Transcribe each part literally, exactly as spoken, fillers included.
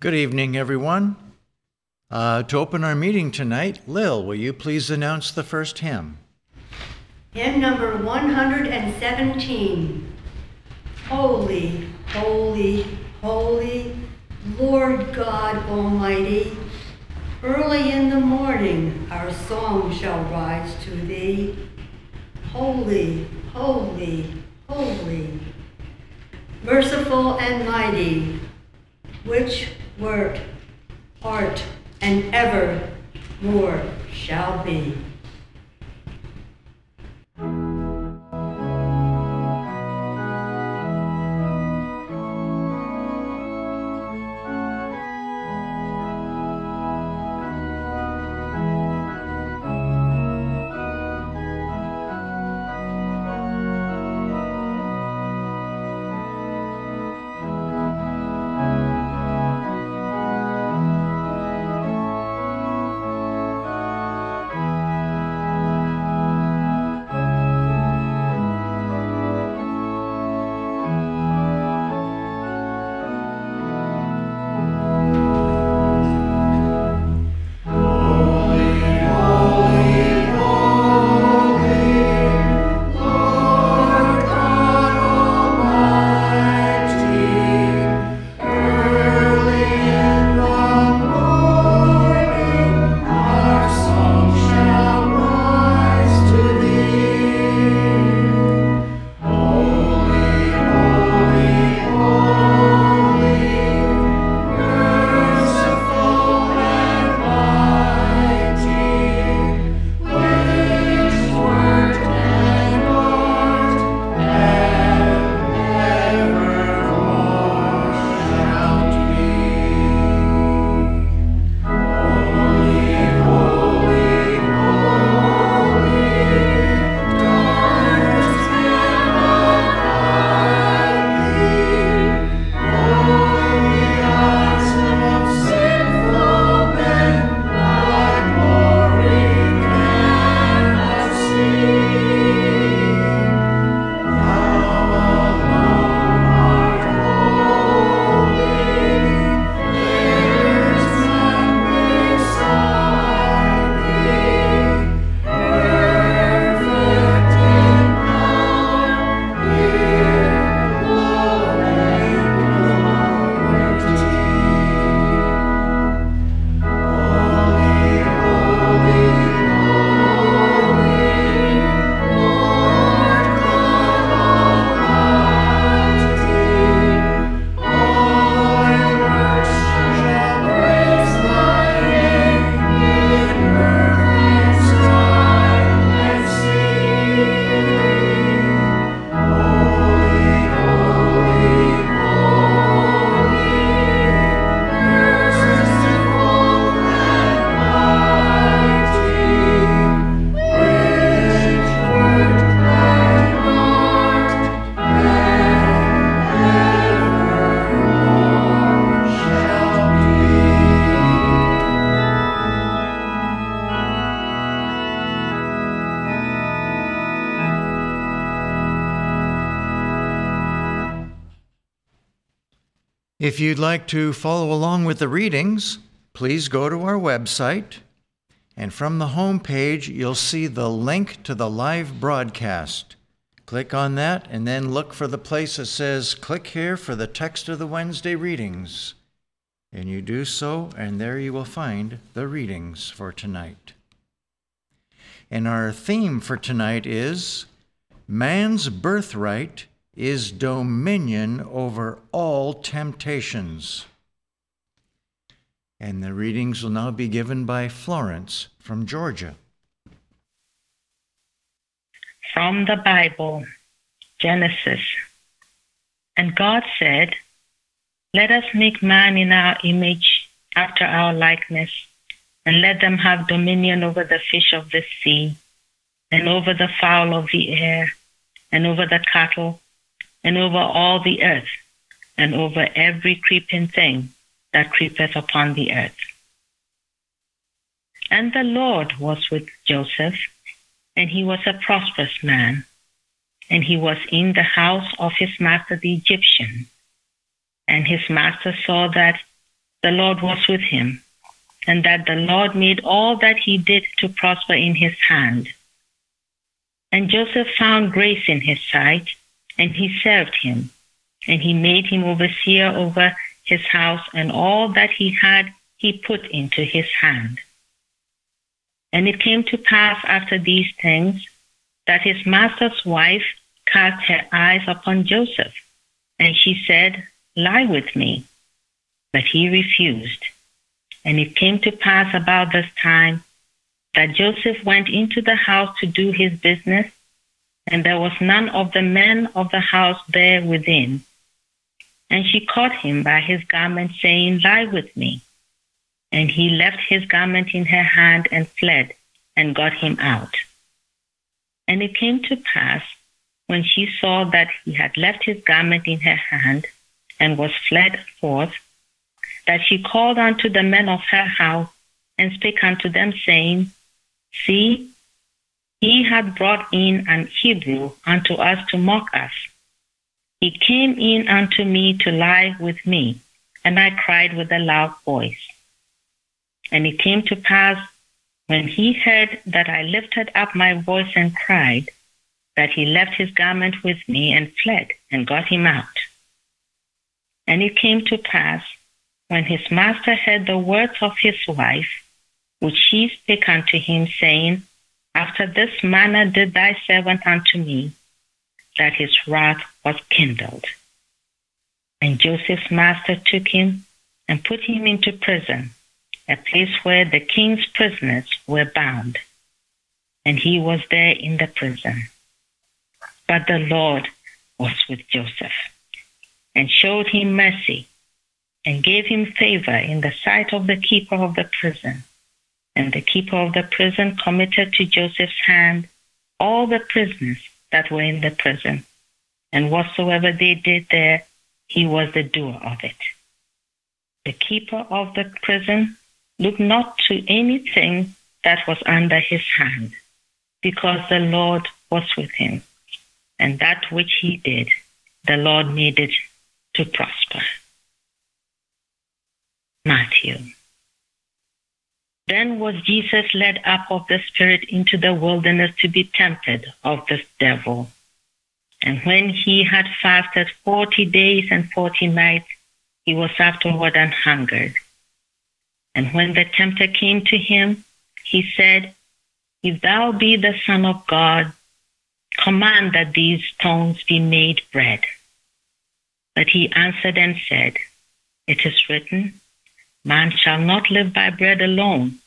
Good evening, everyone. Uh, to open our meeting tonight, Lil, will you please announce the first hymn? Hymn number one hundred seventeen. Holy, holy, holy, Lord God Almighty, early in the morning our song shall rise to thee. Holy, holy, holy, merciful and mighty, which word, art, and ever more shall be. If you'd like to follow along with the readings, please go to our website, and from the home page, you'll see the link to the live broadcast. Click on that, and then look for the place that says, click here for the text of the Wednesday readings. And you do so, and there you will find the readings for tonight. And our theme for tonight is, Man's Birthright is Dominion Over All Temptations. And the readings will now be given by Florence from Georgia. From the Bible, Genesis. And God said, let us make man in our image, after our likeness, and let them have dominion over the fish of the sea, and over the fowl of the air, and over the cattle, and over all the earth, and over every creeping thing that creepeth upon the earth. And the Lord was with Joseph, and he was a prosperous man, and he was in the house of his master the Egyptian. And his master saw that the Lord was with him, and that the Lord made all that he did to prosper in his hand. And Joseph found grace in his sight, and he served him, and he made him overseer over his house, and all that he had he put into his hand. And it came to pass after these things that his master's wife cast her eyes upon Joseph, and she said, "Lie with me." But he refused. And it came to pass about this time that Joseph went into the house to do his business, and there was none of the men of the house there within. And she caught him by his garment, saying, "Lie with me." And he left his garment in her hand and fled, and got him out. And it came to pass, when she saw that he had left his garment in her hand, and was fled forth, that she called unto the men of her house, and spake unto them, saying, "See, he hath brought in an Hebrew unto us to mock us. He came in unto me to lie with me, and I cried with a loud voice. And it came to pass, when he heard that I lifted up my voice and cried, that he left his garment with me and fled, and got him out. And it came to pass, when his master heard the words of his wife, which she spake unto him, saying, After this manner did thy servant unto me, that his wrath was kindled. And Joseph's master took him and put him into prison, a place where the king's prisoners were bound, and he was there in the prison. But the Lord was with Joseph, and showed him mercy, and gave him favor in the sight of the keeper of the prison. And the keeper of the prison committed to Joseph's hand all the prisoners that were in the prison, and whatsoever they did there, he was the doer of it. The keeper of the prison looked not to anything that was under his hand, because the Lord was with him, and that which he did, the Lord made it to prosper." Matthew. Then was Jesus led up of the Spirit into the wilderness to be tempted of the devil. And when he had fasted forty days and forty nights, he was afterward an hungered. And when the tempter came to him, he said, "If thou be the Son of God, command that these stones be made bread." But he answered and said, "It is written, Man shall not live by bread alone,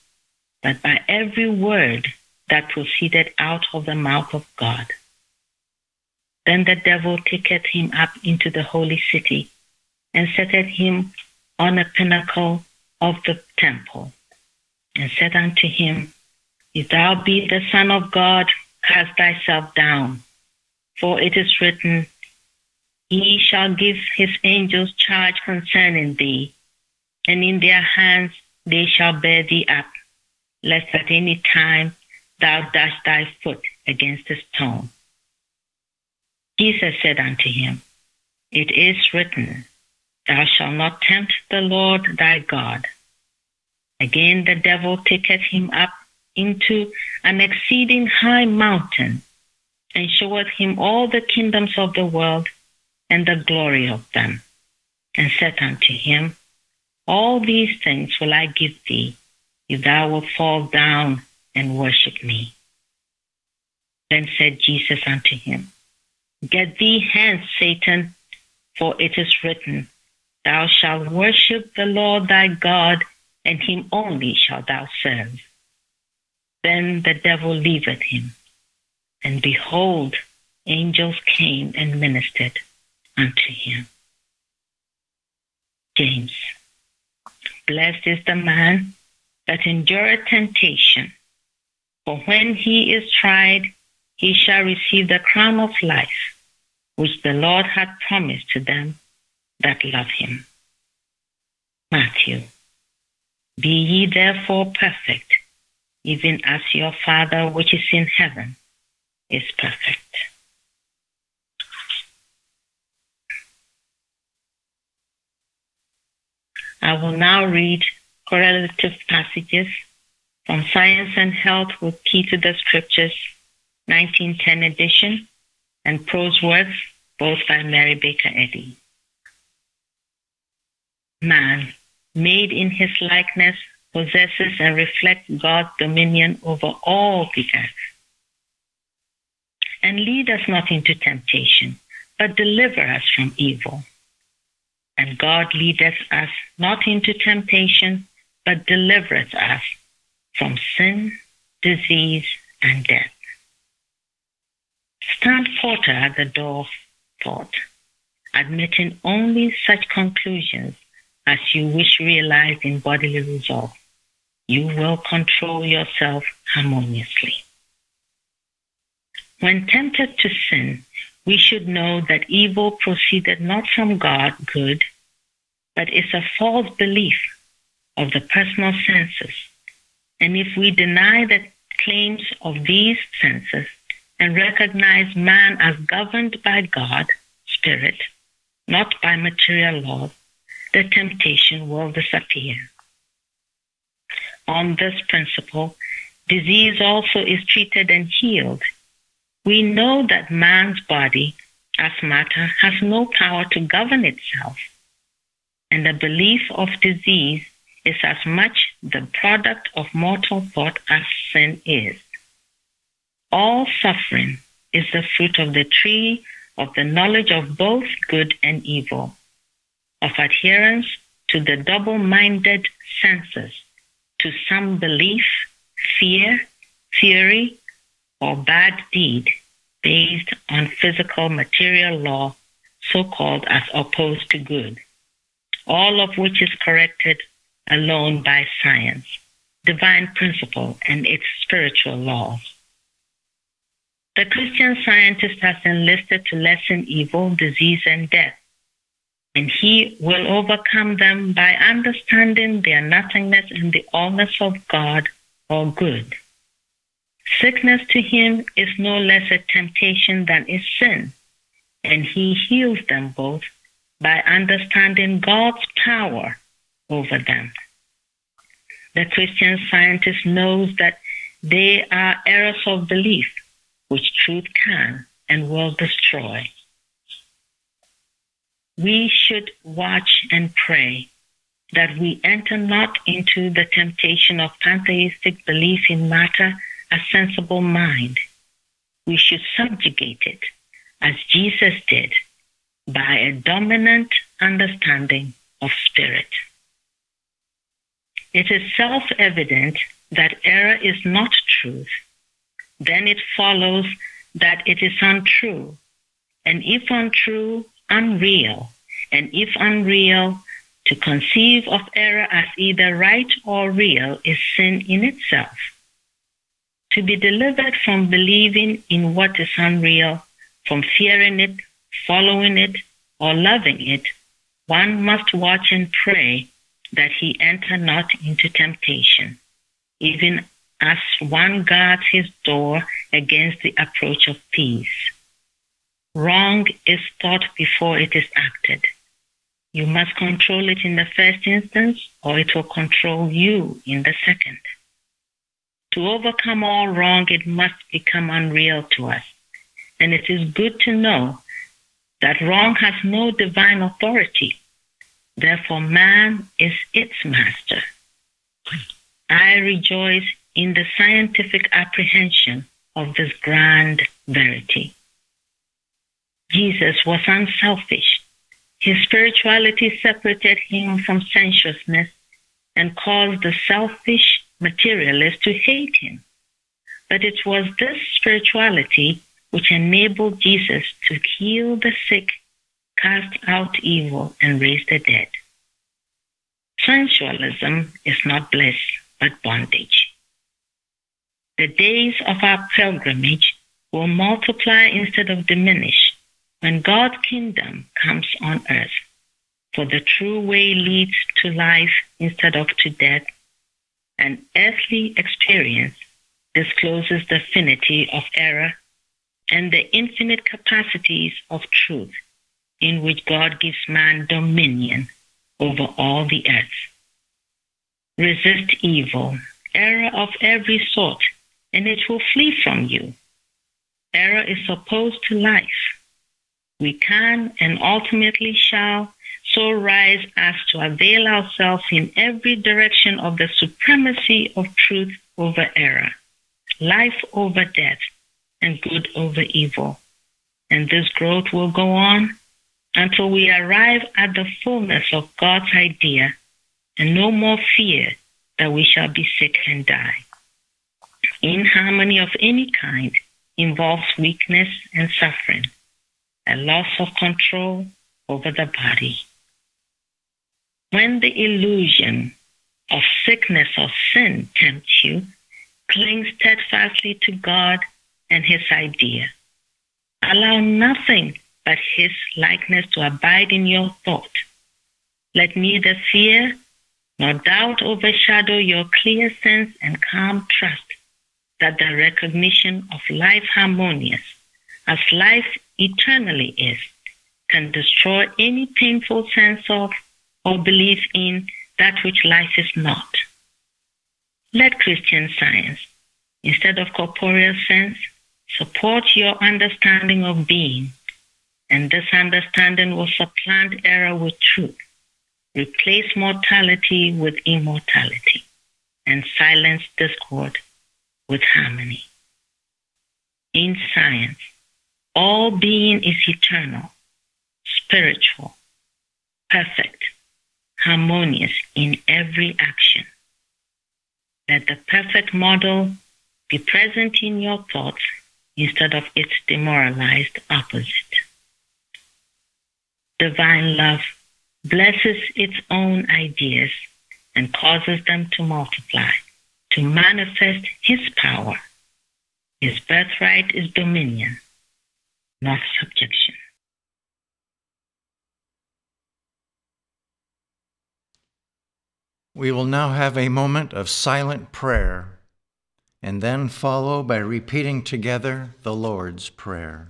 but by every word that proceeded out of the mouth of God." Then the devil taketh him up into the holy city, and setteth him on a pinnacle of the temple, and said unto him, "If thou be the Son of God, cast thyself down, for it is written, He shall give his angels charge concerning thee, and in their hands they shall bear thee up, lest at any time thou dash thy foot against a stone." Jesus said unto him, "It is written, Thou shalt not tempt the Lord thy God." Again the devil taketh him up into an exceeding high mountain, and showeth him all the kingdoms of the world, and the glory of them, and saith unto him, "All these things will I give thee, if thou wilt fall down and worship me." Then said Jesus unto him, "Get thee hence, Satan, for it is written, Thou shalt worship the Lord thy God, and him only shalt thou serve." Then the devil leaveth him, and behold, angels came and ministered unto him. James. Blessed is the man that endureth temptation, for when he is tried, he shall receive the crown of life, which the Lord hath promised to them that love him. Matthew. Be ye therefore perfect, even as your Father which is in heaven is perfect. I will now read correlative passages from Science and Health with Key to the Scriptures, nineteen ten edition, and prose works, both by Mary Baker Eddy. Man, made in his likeness, possesses and reflects God's dominion over all the earth. And lead us not into temptation, but deliver us from evil. And God leadeth us not into temptation, but delivereth us from sin, disease, and death. Stand forth at the door of thought, admitting only such conclusions as you wish realized in bodily resolve. You will control yourself harmoniously. When tempted to sin, we should know that evil proceeded not from God, good, but is a false belief of the personal senses. And if we deny the claims of these senses and recognize man as governed by God, spirit, not by material laws, the temptation will disappear. On this principle, disease also is treated and healed. We know that man's body, as matter, has no power to govern itself, and the belief of disease is as much the product of mortal thought as sin is. All suffering is the fruit of the tree of the knowledge of both good and evil, of adherence to the double-minded senses, to some belief, fear, theory, or bad deed based on physical material law, so-called as opposed to good, all of which is corrected alone by science, divine principle, and its spiritual laws. The Christian Scientist has enlisted to lessen evil, disease, and death, and he will overcome them by understanding their nothingness and the allness of God or good. Sickness to him is no less a temptation than is sin, and he heals them both by understanding God's power over them. The Christian Scientist knows that they are errors of belief, which truth can and will destroy. We should watch and pray that we enter not into the temptation of pantheistic belief in matter, a sensible mind. We should subjugate it, as Jesus did, by a dominant understanding of spirit. It is self-evident that error is not truth. Then it follows that it is untrue, and if untrue, unreal, and if unreal, to conceive of error as either right or real is sin in itself. To be delivered from believing in what is unreal, from fearing it, following it, or loving it, one must watch and pray that he enter not into temptation, even as one guards his door against the approach of peace. Wrong is thought before it is acted. You must control it in the first instance, or it will control you in the second. To overcome all wrong, it must become unreal to us. And it is good to know that wrong has no divine authority. Therefore, man is its master. I rejoice in the scientific apprehension of this grand verity. Jesus was unselfish. His spirituality separated him from sensuousness and caused the selfish materialist to hate him. But it was this spirituality which enabled Jesus to heal the sick, cast out evil, and raise the dead. Sensualism is not bliss, but bondage. The days of our pilgrimage will multiply instead of diminish when God's kingdom comes on earth. For the true way leads to life instead of to death, and earthly experience discloses the finity of error and the infinite capacities of truth, in which God gives man dominion over all the earth. Resist evil, error of every sort, and it will flee from you. Error is opposed to life. We can and ultimately shall so rise as to avail ourselves in every direction of the supremacy of truth over error, life over death, and good over evil. And this growth will go on until we arrive at the fullness of God's idea and no more fear that we shall be sick and die. Inharmony of any kind involves weakness and suffering, a loss of control over the body. When the illusion of sickness or sin tempts you, cling steadfastly to God and His idea. Allow nothing but His likeness to abide in your thought. Let neither fear nor doubt overshadow your clear sense and calm trust that the recognition of life harmonious, as life eternally is, can destroy any painful sense of or belief in that which life is not. Let Christian Science, instead of corporeal sense, support your understanding of being, and this understanding will supplant error with truth, replace mortality with immortality, and silence discord with harmony. In science, all being is eternal, spiritual, perfect, harmonious in every action. Let the perfect model be present in your thoughts instead of its demoralized opposite. Divine love blesses its own ideas and causes them to multiply, to manifest His power. His birthright is dominion, not subjection. We will now have a moment of silent prayer and then follow by repeating together the Lord's Prayer.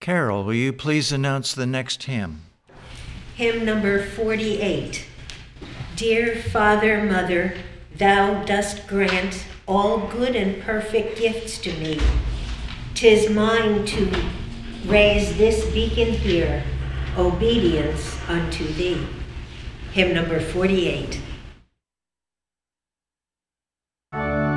Carol, will you please announce the next hymn? Hymn number forty-eight. Dear Father, Mother, Thou dost grant all good and perfect gifts to me. 'Tis mine to raise this beacon here, obedience unto Thee. Hymn number forty-eight. Oh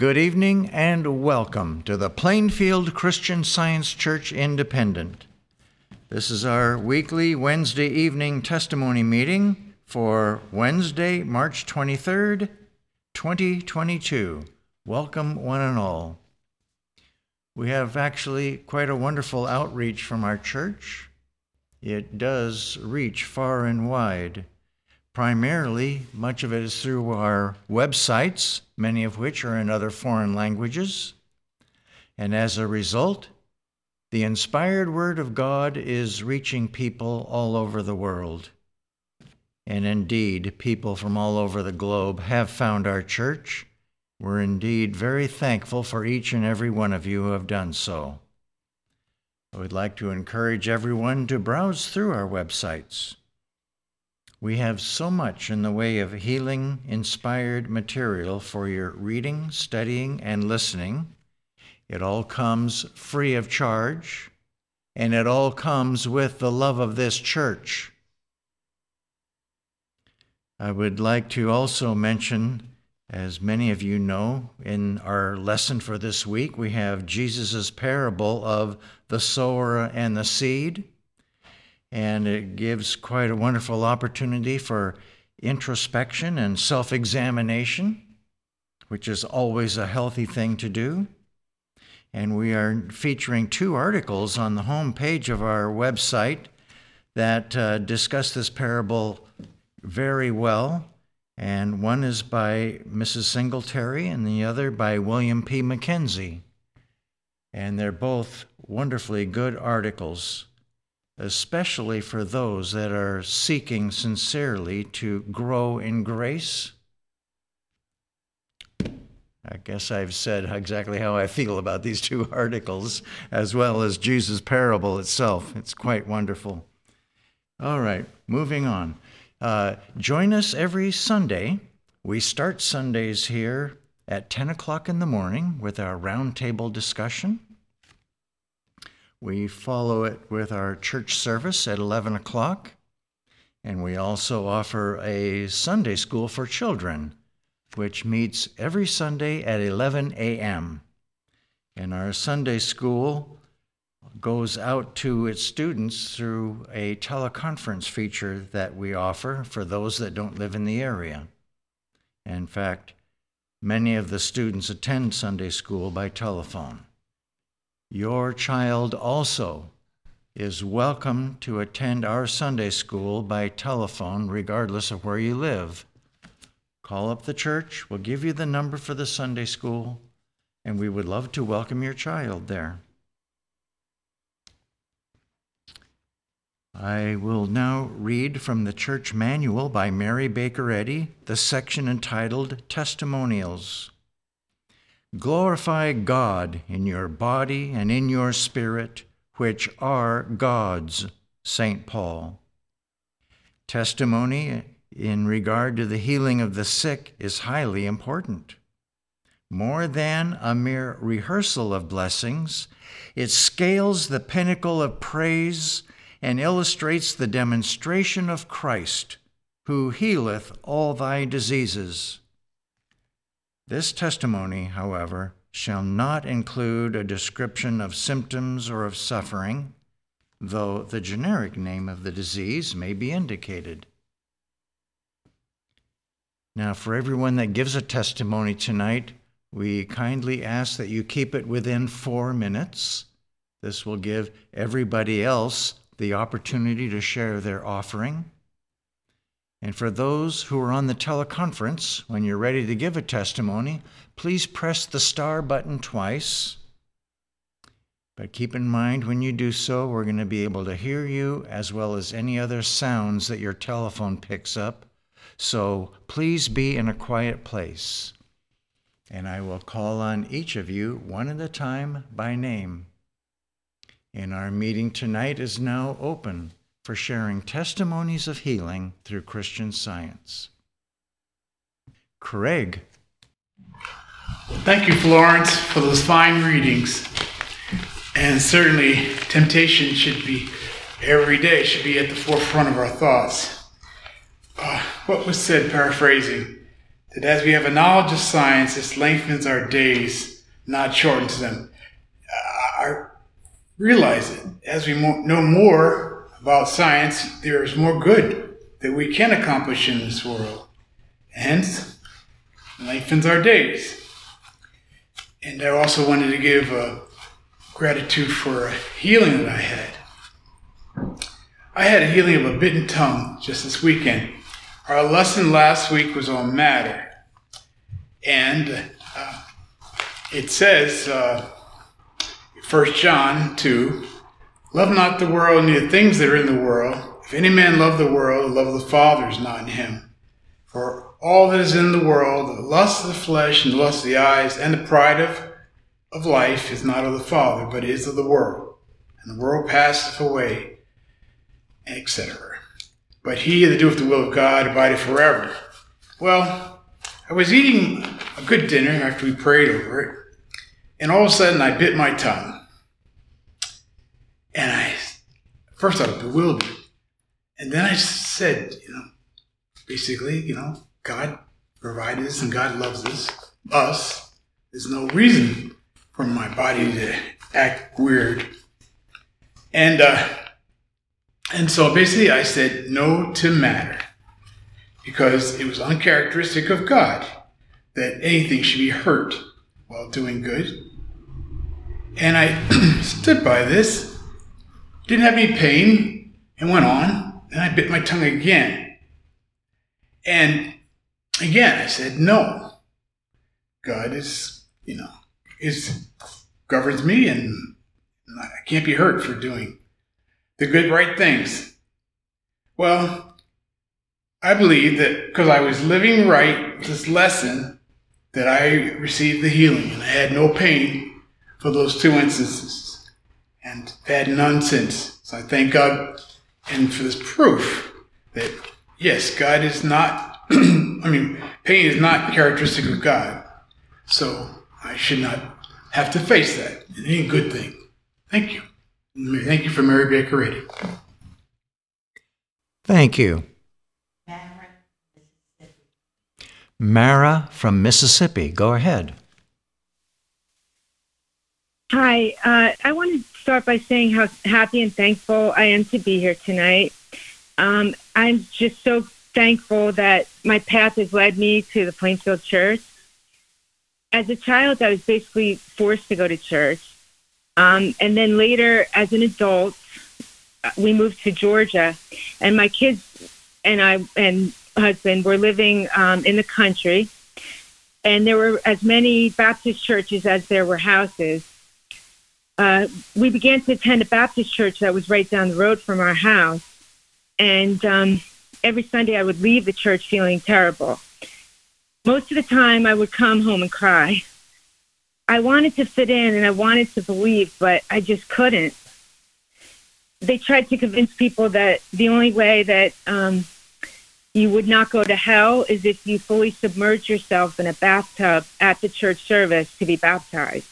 Good evening and welcome to the Plainfield Christian Science Church Independent. This is our weekly Wednesday evening testimony meeting for Wednesday, March twenty-third, twenty twenty-two. Welcome one and all. We have actually quite a wonderful outreach from our church. It does reach far and wide. Primarily, much of it is through our websites, many of which are in other foreign languages. And as a result, the inspired Word of God is reaching people all over the world. And indeed, people from all over the globe have found our church. We're indeed very thankful for each and every one of you who have done so. I would like to encourage everyone to browse through our websites. We have so much in the way of healing-inspired material for your reading, studying, and listening. It all comes free of charge, and it all comes with the love of this church. I would like to also mention, as many of you know, in our lesson for this week, we have Jesus' parable of the sower and the seed. And it gives quite a wonderful opportunity for introspection and self-examination, which is always a healthy thing to do. And we are featuring two articles on the home page of our website that uh, discuss this parable very well. And one is by Missus Singletary and the other by William P. McKenzie. And they're both wonderfully good articles, especially for those that are seeking sincerely to grow in grace. I guess I've said exactly how I feel about these two articles, as well as Jesus' parable itself. It's quite wonderful. All right, moving on. Uh, join us every Sunday. We start Sundays here at ten o'clock in the morning with our roundtable discussion. We follow it with our church service at eleven o'clock, and we also offer a Sunday school for children, which meets every Sunday at eleven a.m. And our Sunday school goes out to its students through a teleconference feature that we offer for those that don't live in the area. In fact, many of the students attend Sunday school by telephone. Your child also is welcome to attend our Sunday school by telephone, regardless of where you live. Call up the church. We'll give you the number for the Sunday school, and we would love to welcome your child there. I will now read from the church manual by Mary Baker Eddy, the section entitled Testimonials. Glorify God in your body and in your spirit, which are God's, Saint Paul. Testimony in regard to the healing of the sick is highly important. More than a mere rehearsal of blessings, it scales the pinnacle of praise and illustrates the demonstration of Christ, who healeth all thy diseases. This testimony, however, shall not include a description of symptoms or of suffering, though the generic name of the disease may be indicated. Now, for everyone that gives a testimony tonight, we kindly ask that you keep it within four minutes. This will give everybody else the opportunity to share their offering. And for those who are on the teleconference, when you're ready to give a testimony, please press the star button twice. But keep in mind, when you do so, we're going to be able to hear you as well as any other sounds that your telephone picks up. So please be in a quiet place. And I will call on each of you one at a time by name. And our meeting tonight is now open for sharing testimonies of healing through Christian Science. Craig. Thank you, Florence, for those fine readings. And certainly, temptation should be every day, should be at the forefront of our thoughts. Uh, what was said, paraphrasing, that as we have a knowledge of science, this lengthens our days, not shortens them. I realize it. As we know more about science, there is more good that we can accomplish in this world. Hence, lengthens our days. And I also wanted to give a gratitude for a healing that I had. I had a healing of a bitten tongue just this weekend. Our lesson last week was on matter. And uh, it says, uh, First John two, love not the world, neither things that are in the world. If any man love the world, the love of the Father is not in him. For all that is in the world, the lust of the flesh and the lust of the eyes and the pride of, of life is not of the Father, but is of the world. And the world passeth away, et cetera. But he that doeth the will of God abideth forever. Well, I was eating a good dinner after we prayed over it, and all of a sudden I bit my tongue. And I, first I was bewildered. And then I said, you know, basically, you know, God provided this and God loves this, us. There's no reason for my body to act weird. And, uh, and so basically I said no to matter, because it was uncharacteristic of God that anything should be hurt while doing good. And I stood by this, didn't have any pain, and went on, and I bit my tongue again. And again, I said, no. God is, you know, is governs me, and I can't be hurt for doing the good, right things. Well, I believe that because I was living right, this lesson, that I received the healing, and I had no pain for those two instances, and I've had none since. So I thank God, and for this proof that, yes, God is not, I mean, pain is not characteristic of God, so I should not have to face that. It ain't a good thing. Thank you. Thank you for Mary Baker Eddy. Thank you. Mara from Mississippi, go ahead. Hi, uh, I want to start by saying how happy and thankful I am to be here tonight. Um, I'm just so thankful that my path has led me to the Plainfield Church. As a child, I was basically forced to go to church. Um, and then later, as an adult, we moved to Georgia, and my kids and I and husband were living um, in the country, and there were as many Baptist churches as there were houses. Uh, we began to attend a Baptist church that was right down the road from our house, and um, every Sunday I would leave the church feeling terrible. Most of the time I would come home and cry. I wanted to fit in and I wanted to believe, but I just couldn't. They tried to convince people that the only way that um, you would not go to hell is if you fully submerge yourself in a bathtub at the church service to be baptized.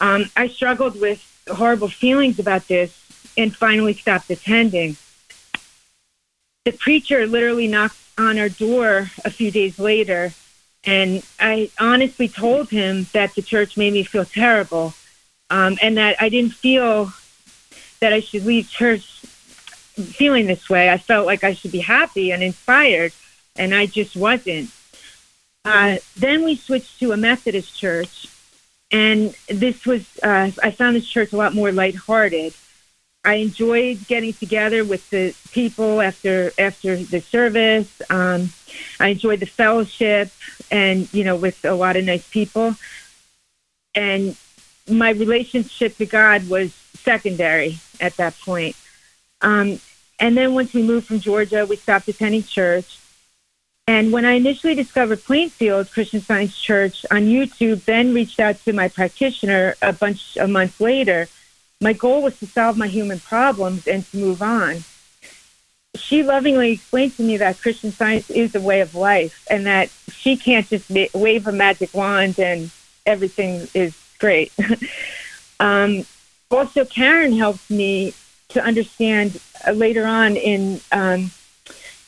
Um, I struggled with horrible feelings about this and finally stopped attending. The preacher literally knocked on our door a few days later, and I honestly told him that the church made me feel terrible, um, and that I didn't feel that I should leave church feeling this way. I felt like I should be happy and inspired, and I just wasn't. Uh, then we switched to a Methodist church, and this was, uh, I found this church a lot more lighthearted. I enjoyed getting together with the people after after the service. Um, I enjoyed the fellowship and, you know, with a lot of nice people. And my relationship to God was secondary at that point. Um, and then once we moved from Georgia, we stopped attending church. And when I initially discovered Plainfield Christian Science Church on YouTube, then reached out to my practitioner a bunch of months later, my goal was to solve my human problems and to move on. She lovingly explained to me that Christian Science is a way of life, and that she can't just wave a magic wand and everything is great. um, also, Karen helped me to understand uh, later on in um,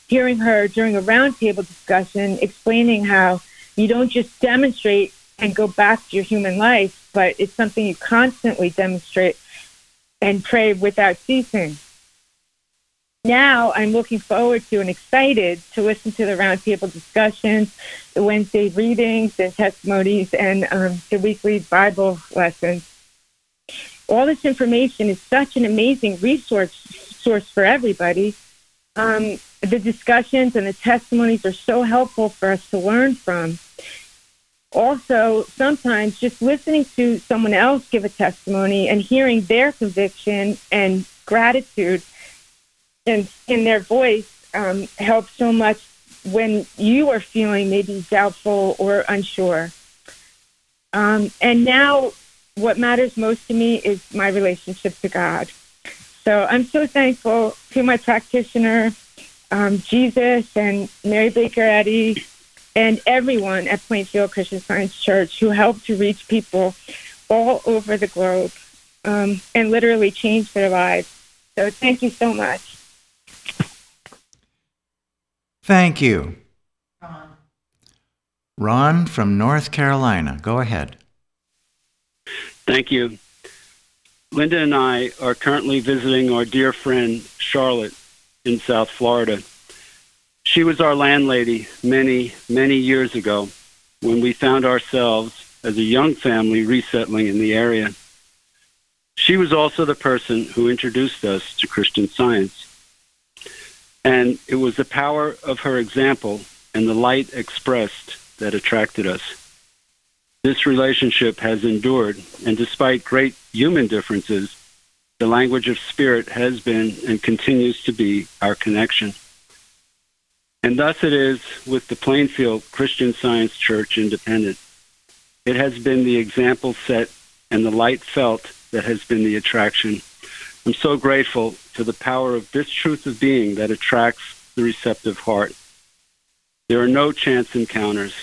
hearing her during a roundtable discussion explaining how you don't just demonstrate and go back to your human life, but it's something you constantly demonstrate and pray without ceasing. Now I'm looking forward to and excited to listen to the roundtable discussions, the Wednesday readings and testimonies, and um, the weekly Bible lessons. All this information is such an amazing resource source for everybody. Um, the discussions and the testimonies are so helpful for us to learn from. Also, sometimes just listening to someone else give a testimony and hearing their conviction and gratitude in, in their voice um, helps so much when you are feeling maybe doubtful or unsure. Um, and now, what matters most to me is my relationship to God. So I'm so thankful to my practitioner, um, Jesus, and Mary Baker Eddy, and everyone at Plainfield Christian Science Church who helped to reach people all over the globe um, and literally change their lives. So thank you so much. Thank you. Ron. Ron from North Carolina, go ahead. Thank you. Linda and I are currently visiting our dear friend Charlotte in South Florida. She was our landlady many, many years ago when we found ourselves as a young family resettling in the area. She was also the person who introduced us to Christian Science. And it was the power of her example and the light expressed that attracted us. This relationship has endured, and despite great human differences, the language of spirit has been and continues to be our connection. And thus it is with the Plainfield Christian Science Church Independent. It has been the example set and the light felt that has been the attraction. I'm so grateful to the power of this truth of being that attracts the receptive heart. There are no chance encounters.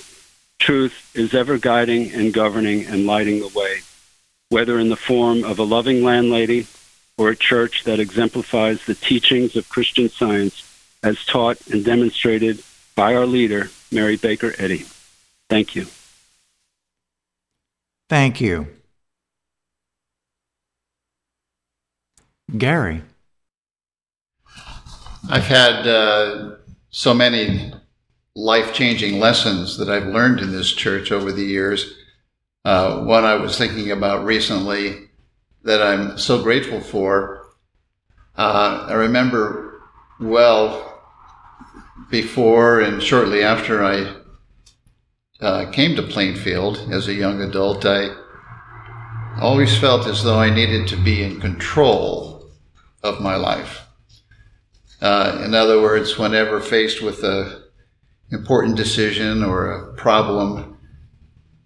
Truth is ever guiding and governing and lighting the way, whether in the form of a loving landlady or a church that exemplifies the teachings of Christian Science as taught and demonstrated by our leader, Mary Baker Eddy. Thank you. Thank you. Gary. I've had uh, so many life-changing lessons that I've learned in this church over the years. Uh, one I was thinking about recently that I'm so grateful for. Uh, I remember well before and shortly after I uh, came to Plainfield as a young adult, I always felt as though I needed to be in control of my life. Uh, in other words, whenever faced with a important decision or a problem,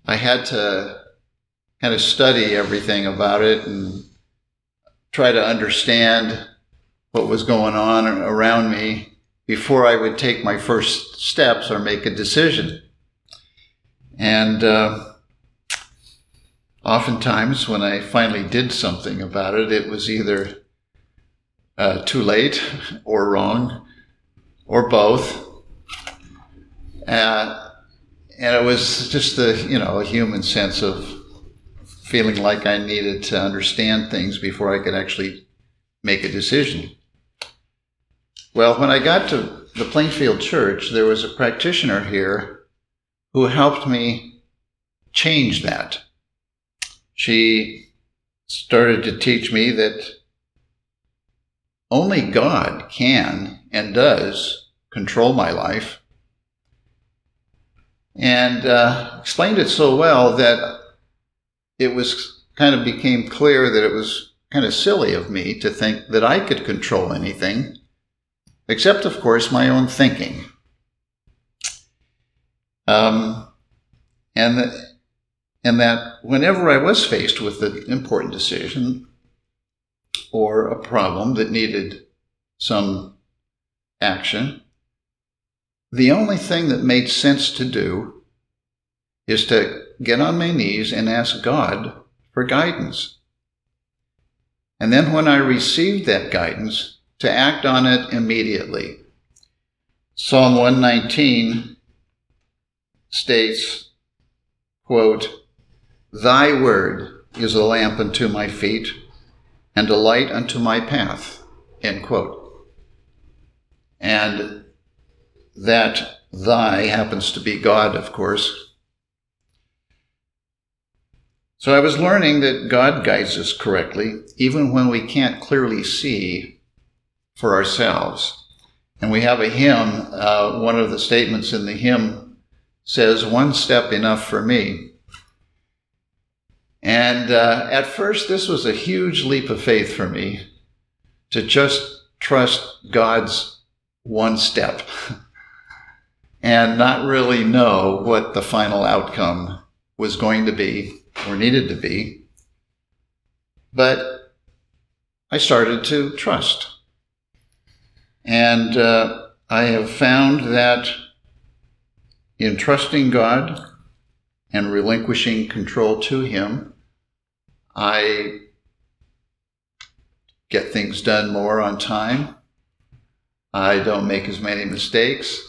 I had to kind of study everything about it and try to understand what was going on around me before I would take my first steps or make a decision. And uh, oftentimes when I finally did something about it, it was either uh, too late or wrong or both. Uh, and it was just the, you know, a human sense of feeling like I needed to understand things before I could actually make a decision. Well, when I got to the Plainfield Church, there was a practitioner here who helped me change that. She started to teach me that only God can and does control my life. And uh, explained it so well that it was kind of became clear that it was kind of silly of me to think that I could control anything, except, of course, my own thinking. Um, and, the, and that whenever I was faced with an important decision or a problem that needed some action, the only thing that made sense to do is to get on my knees and ask God for guidance. And then when I received that guidance, to act on it immediately. Psalm one nineteen states, quote, "Thy word is a lamp unto my feet and a light unto my path," end quote. And that thy happens to be God, of course. So I was learning that God guides us correctly, even when we can't clearly see for ourselves. And we have a hymn, uh, one of the statements in the hymn says, "One step enough for me." And uh, at first, this was a huge leap of faith for me to just trust God's one step and not really know what the final outcome was going to be or needed to be. But I started to trust. And uh, I have found that in trusting God and relinquishing control to Him, I get things done more on time. I don't make as many mistakes.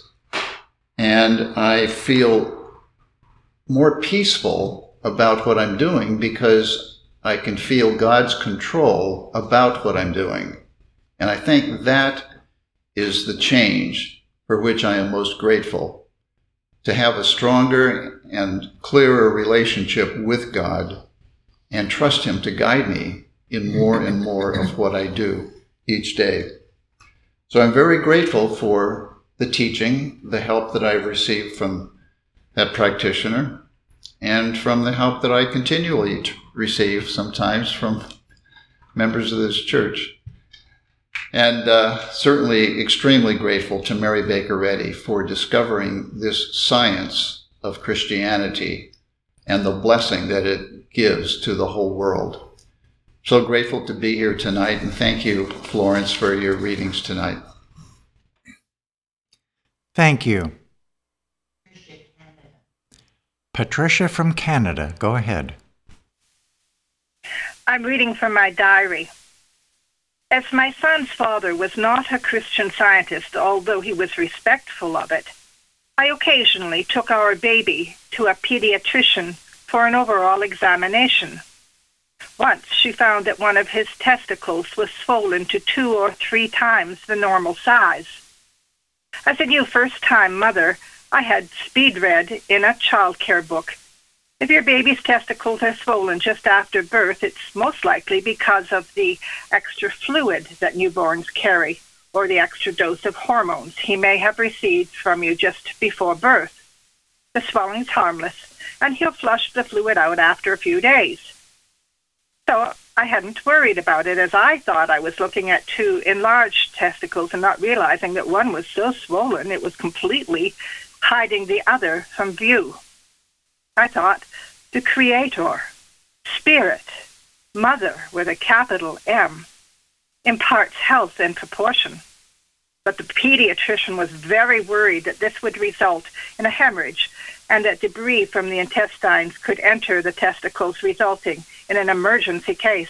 And I feel more peaceful about what I'm doing because I can feel God's control about what I'm doing. And I think that is the change for which I am most grateful, to have a stronger and clearer relationship with God and trust Him to guide me in more and more of what I do each day. So I'm very grateful for the teaching, the help that I've received from that practitioner, and from the help that I continually receive sometimes from members of this church. And uh, certainly extremely grateful to Mary Baker Eddy for discovering this science of Christianity and the blessing that it gives to the whole world. So grateful to be here tonight, and thank you, Florence, for your readings tonight. Thank you. Patricia from Canada, go ahead. I'm reading from my diary. As my son's father was not a Christian Scientist, although he was respectful of it, I occasionally took our baby to a pediatrician for an overall examination. Once she found that one of his testicles was swollen to two or three times the normal size. As a new first-time mother, I had speed read in a child care book, "If your baby's testicles are swollen just after birth, it's most likely because of the extra fluid that newborns carry or the extra dose of hormones he may have received from you just before birth. The swelling's harmless, and he'll flush the fluid out after a few days." So I hadn't worried about it, as I thought I was looking at two enlarged testicles and not realizing that one was so swollen it was completely hiding the other from view. I thought, the Creator, Spirit, Mother with a capital M, imparts health in proportion. But the pediatrician was very worried that this would result in a hemorrhage and that debris from the intestines could enter the testicles, resulting in an emergency case.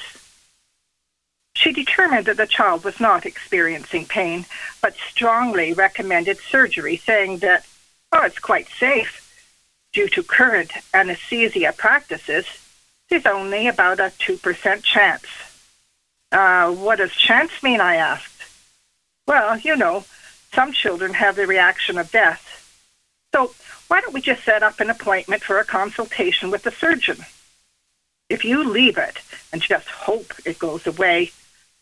She determined that the child was not experiencing pain, but strongly recommended surgery, saying that, oh, it's quite safe. Due to current anesthesia practices, there's only about a two percent chance. Uh, what does chance mean, I asked. Well, you know, some children have the reaction of death. So why don't we just set up an appointment for a consultation with the surgeon? If you leave it and just hope it goes away,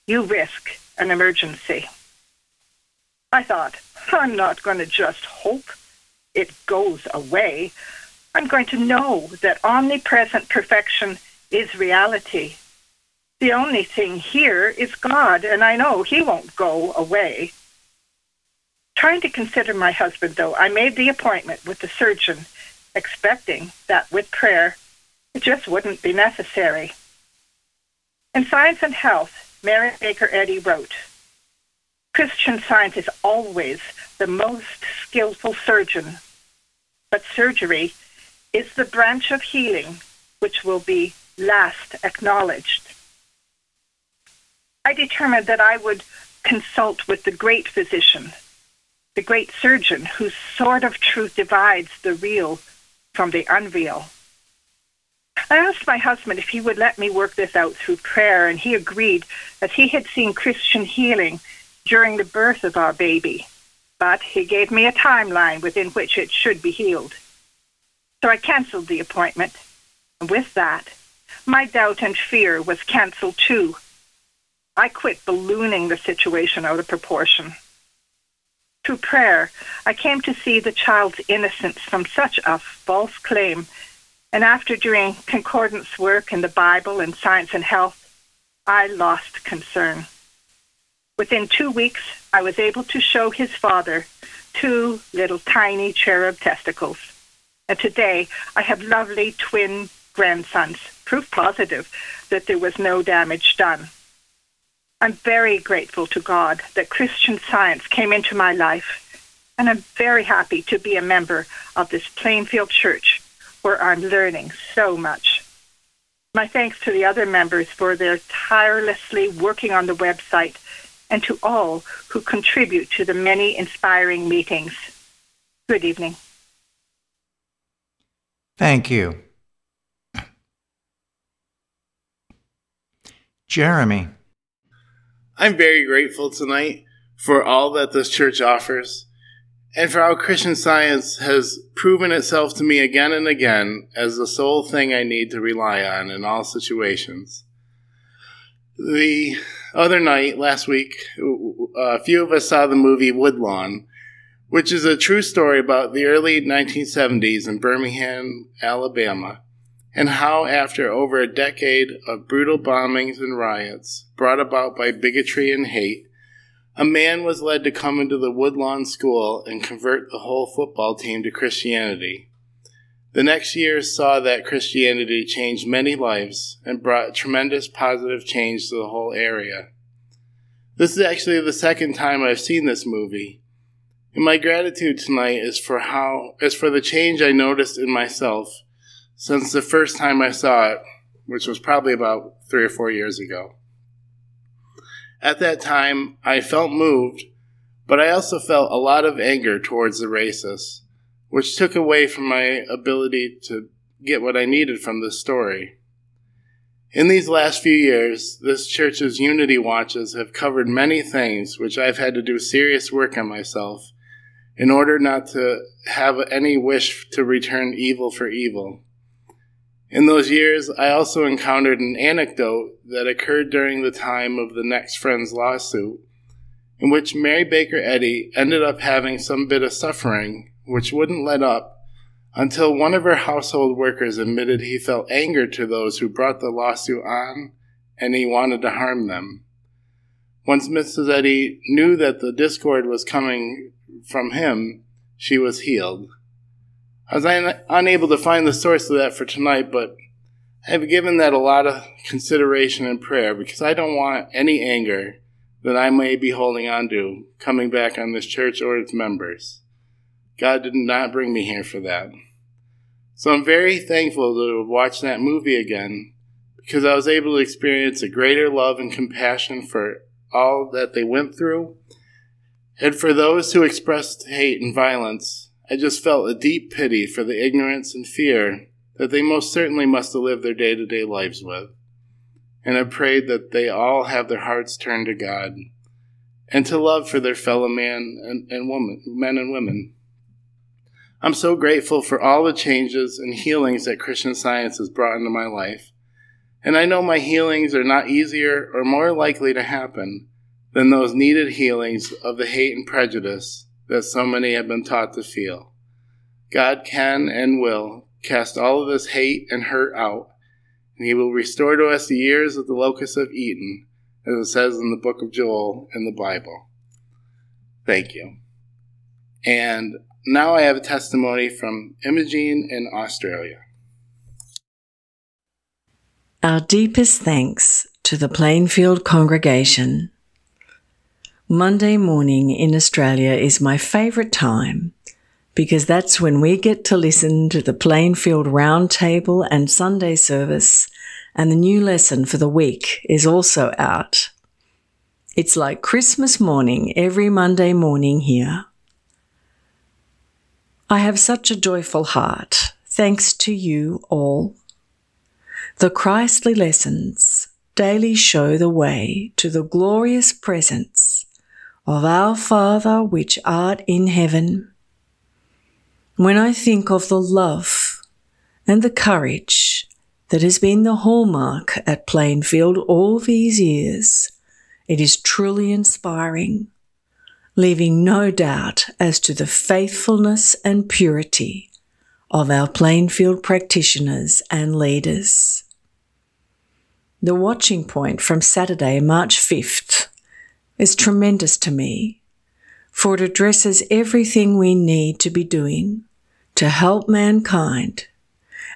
you risk an emergency. I thought, I'm not going to just hope it goes away. I'm going to know that omnipresent perfection is reality. The only thing here is God, and I know He won't go away. Trying to consider my husband, though, I made the appointment with the surgeon, expecting that with prayer, it just wouldn't be necessary. In Science and Health, Mary Baker Eddy wrote, "Christian Science is always the most skillful surgeon, but surgery is the branch of healing which will be last acknowledged." I determined that I would consult with the great physician, the great surgeon whose sword of truth divides the real from the unreal. I asked my husband if he would let me work this out through prayer, and he agreed, as he had seen Christian healing during the birth of our baby, but he gave me a timeline within which it should be healed. So I cancelled the appointment, and with that, my doubt and fear was cancelled too. I quit ballooning the situation out of proportion. Through prayer, I came to see the child's innocence from such a false claim, and after doing concordance work in the Bible and Science and Health, I lost concern. Within two weeks, I was able to show his father two little tiny cherub testicles. And today, I have lovely twin grandsons, proof positive that there was no damage done. I'm very grateful to God that Christian Science came into my life, and I'm very happy to be a member of this Plainfield Church, where I'm learning so much. My thanks to the other members for their tirelessly working on the website, and to all who contribute to the many inspiring meetings. Good evening. Thank you. Jeremy. I'm very grateful tonight for all that this church offers, and for how Christian Science has proven itself to me again and again as the sole thing I need to rely on in all situations. The other night, last week, a few of us saw the movie Woodlawn, which is a true story about the early nineteen seventies in Birmingham, Alabama, and how after over a decade of brutal bombings and riots brought about by bigotry and hate, a man was led to come into the Woodlawn School and convert the whole football team to Christianity. The next year saw that Christianity changed many lives and brought tremendous positive change to the whole area. This is actually the second time I've seen this movie, and my gratitude tonight is for how is for the change I noticed in myself since the first time I saw it, which was probably about three or four years ago. At that time, I felt moved, but I also felt a lot of anger towards the racists, which took away from my ability to get what I needed from this story. In these last few years, this church's unity watches have covered many things which I've had to do serious work on myself in order not to have any wish to return evil for evil. In those years, I also encountered an anecdote that occurred during the time of the next friend's lawsuit, in which Mary Baker Eddy ended up having some bit of suffering which wouldn't let up until one of her household workers admitted he felt anger to those who brought the lawsuit on and he wanted to harm them. Once Missus Eddy knew that the discord was coming from him, she was healed. I was un- unable to find the source of that for tonight, but I've given that a lot of consideration and prayer because I don't want any anger that I may be holding on to coming back on this church or its members. God did not bring me here for that. So I'm very thankful to have watched that movie again because I was able to experience a greater love and compassion for all that they went through. And for those who expressed hate and violence, I just felt a deep pity for the ignorance and fear that they most certainly must have lived their day-to-day lives with. And I prayed that they all have their hearts turned to God and to love for their fellow man and, and woman, men and women. I'm so grateful for all the changes and healings that Christian Science has brought into my life, and I know my healings are not easier or more likely to happen than those needed healings of the hate and prejudice that so many have been taught to feel. God can and will cast all of this hate and hurt out, and he will restore to us the years that the locusts have eaten, as it says in the book of Joel in the Bible. Thank you. And now I have a testimony from Imogene in Australia. Our deepest thanks to the Plainfield congregation. Monday morning in Australia is my favourite time because that's when we get to listen to the Plainfield Roundtable and Sunday service, and the new lesson for the week is also out. It's like Christmas morning every Monday morning here. I have such a joyful heart, thanks to you all. The Christly lessons daily show the way to the glorious presence of our Father which art in heaven. When I think of the love and the courage that has been the hallmark at Plainfield all these years, it is truly inspiring, leaving no doubt as to the faithfulness and purity of our Plainfield practitioners and leaders. The watching point from Saturday, March fifth, is tremendous to me, for it addresses everything we need to be doing to help mankind,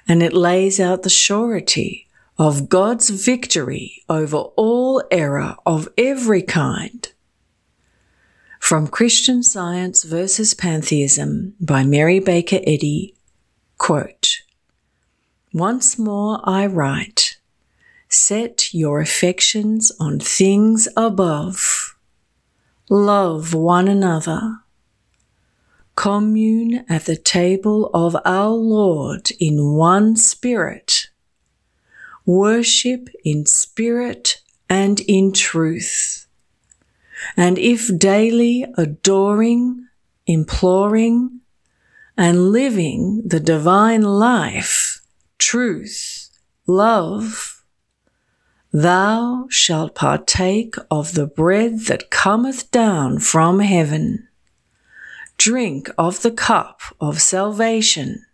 and it lays out the surety of God's victory over all error of every kind. From Christian Science versus Pantheism by Mary Baker Eddy, quote, "Once more I write, set your affections on things above. Love one another. Commune at the table of our Lord in one spirit. Worship in spirit and in truth. And if daily adoring, imploring, and living the divine life, truth, love, thou shalt partake of the bread that cometh down from heaven, drink of the cup of salvation,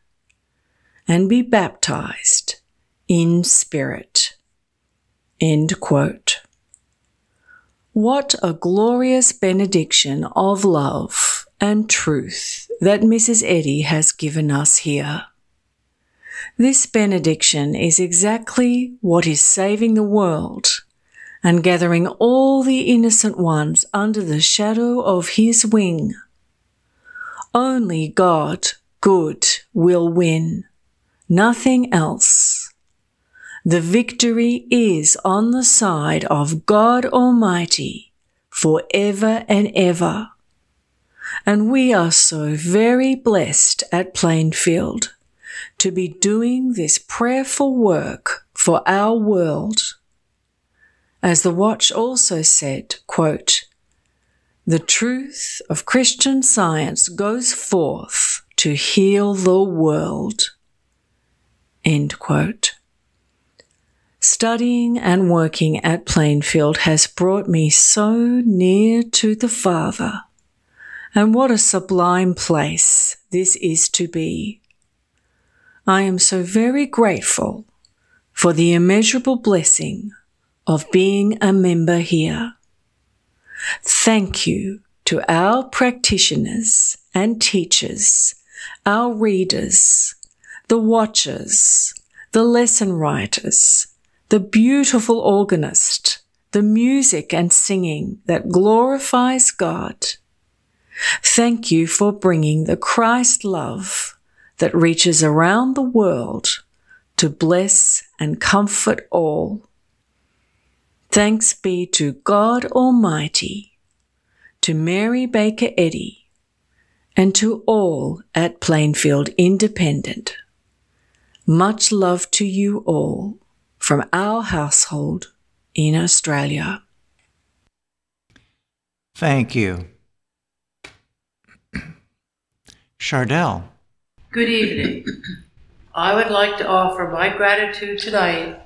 and be baptized in spirit." End quote. What a glorious benediction of love and truth that Missus Eddy has given us here. This benediction is exactly what is saving the world and gathering all the innocent ones under the shadow of his wing. Only God, good, will win. Nothing else. The victory is on the side of God Almighty forever and ever. And we are so very blessed at Plainfield to be doing this prayerful work for our world. As the Watch also said, quote, "The truth of Christian Science goes forth to heal the world." End quote. Studying and working at Plainfield has brought me so near to the Father, and what a sublime place this is to be. I am so very grateful for the immeasurable blessing of being a member here. Thank you to our practitioners and teachers, our readers, the watchers, the lesson writers, the beautiful organist, the music and singing that glorifies God. Thank you for bringing the Christ love that reaches around the world to bless and comfort all. Thanks be to God Almighty, to Mary Baker Eddy, and to all at Plainfield Independent. Much love to you all. From our household in Australia. Thank you. Chardell. Good evening. I would like to offer my gratitude tonight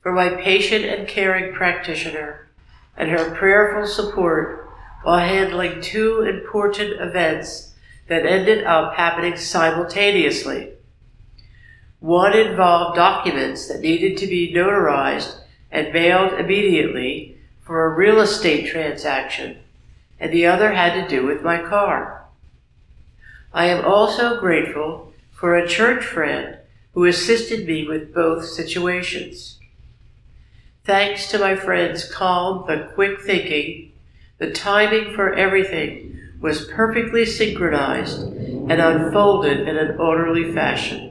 for my patient and caring practitioner and her prayerful support while handling two important events that ended up happening simultaneously. One involved documents that needed to be notarized and mailed immediately for a real estate transaction, and the other had to do with my car. I am also grateful for a church friend who assisted me with both situations. Thanks to my friend's calm but quick thinking, the timing for everything was perfectly synchronized and unfolded in an orderly fashion.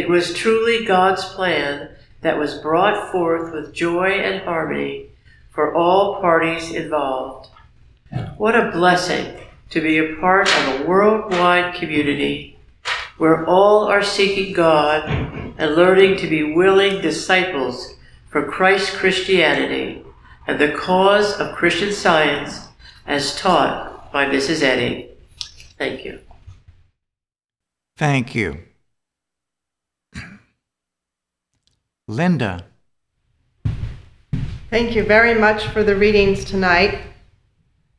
It was truly God's plan that was brought forth with joy and harmony for all parties involved. What a blessing to be a part of a worldwide community where all are seeking God and learning to be willing disciples for Christ's Christianity and the cause of Christian Science as taught by Missus Eddy. Thank you. Thank you. Linda. Thank you very much for the readings tonight.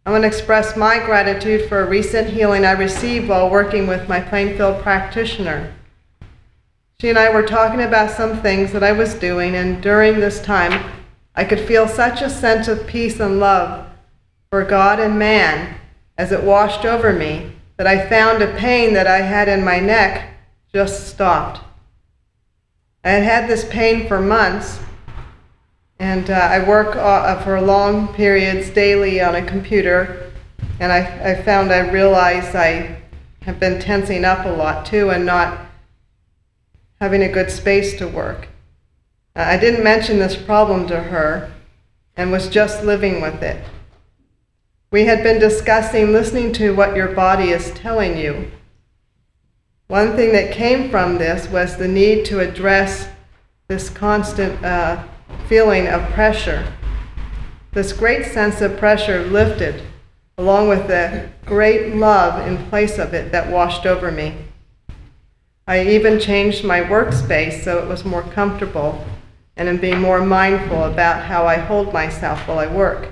I want to express my gratitude for a recent healing I received while working with my Plainfield practitioner. She and I were talking about some things that I was doing, and during this time, I could feel such a sense of peace and love for God and man as it washed over me that I found a pain that I had in my neck just stopped. I had had this pain for months, and uh, I work uh, for long periods daily on a computer, and I, I found I realized I have been tensing up a lot too and not having a good space to work. Uh, I didn't mention this problem to her and was just living with it. We had been discussing listening to what your body is telling you. One thing that came from this was the need to address this constant uh, feeling of pressure. This great sense of pressure lifted, along with the great love in place of it that washed over me. I even changed my workspace so it was more comfortable and in being more mindful about how I hold myself while I work.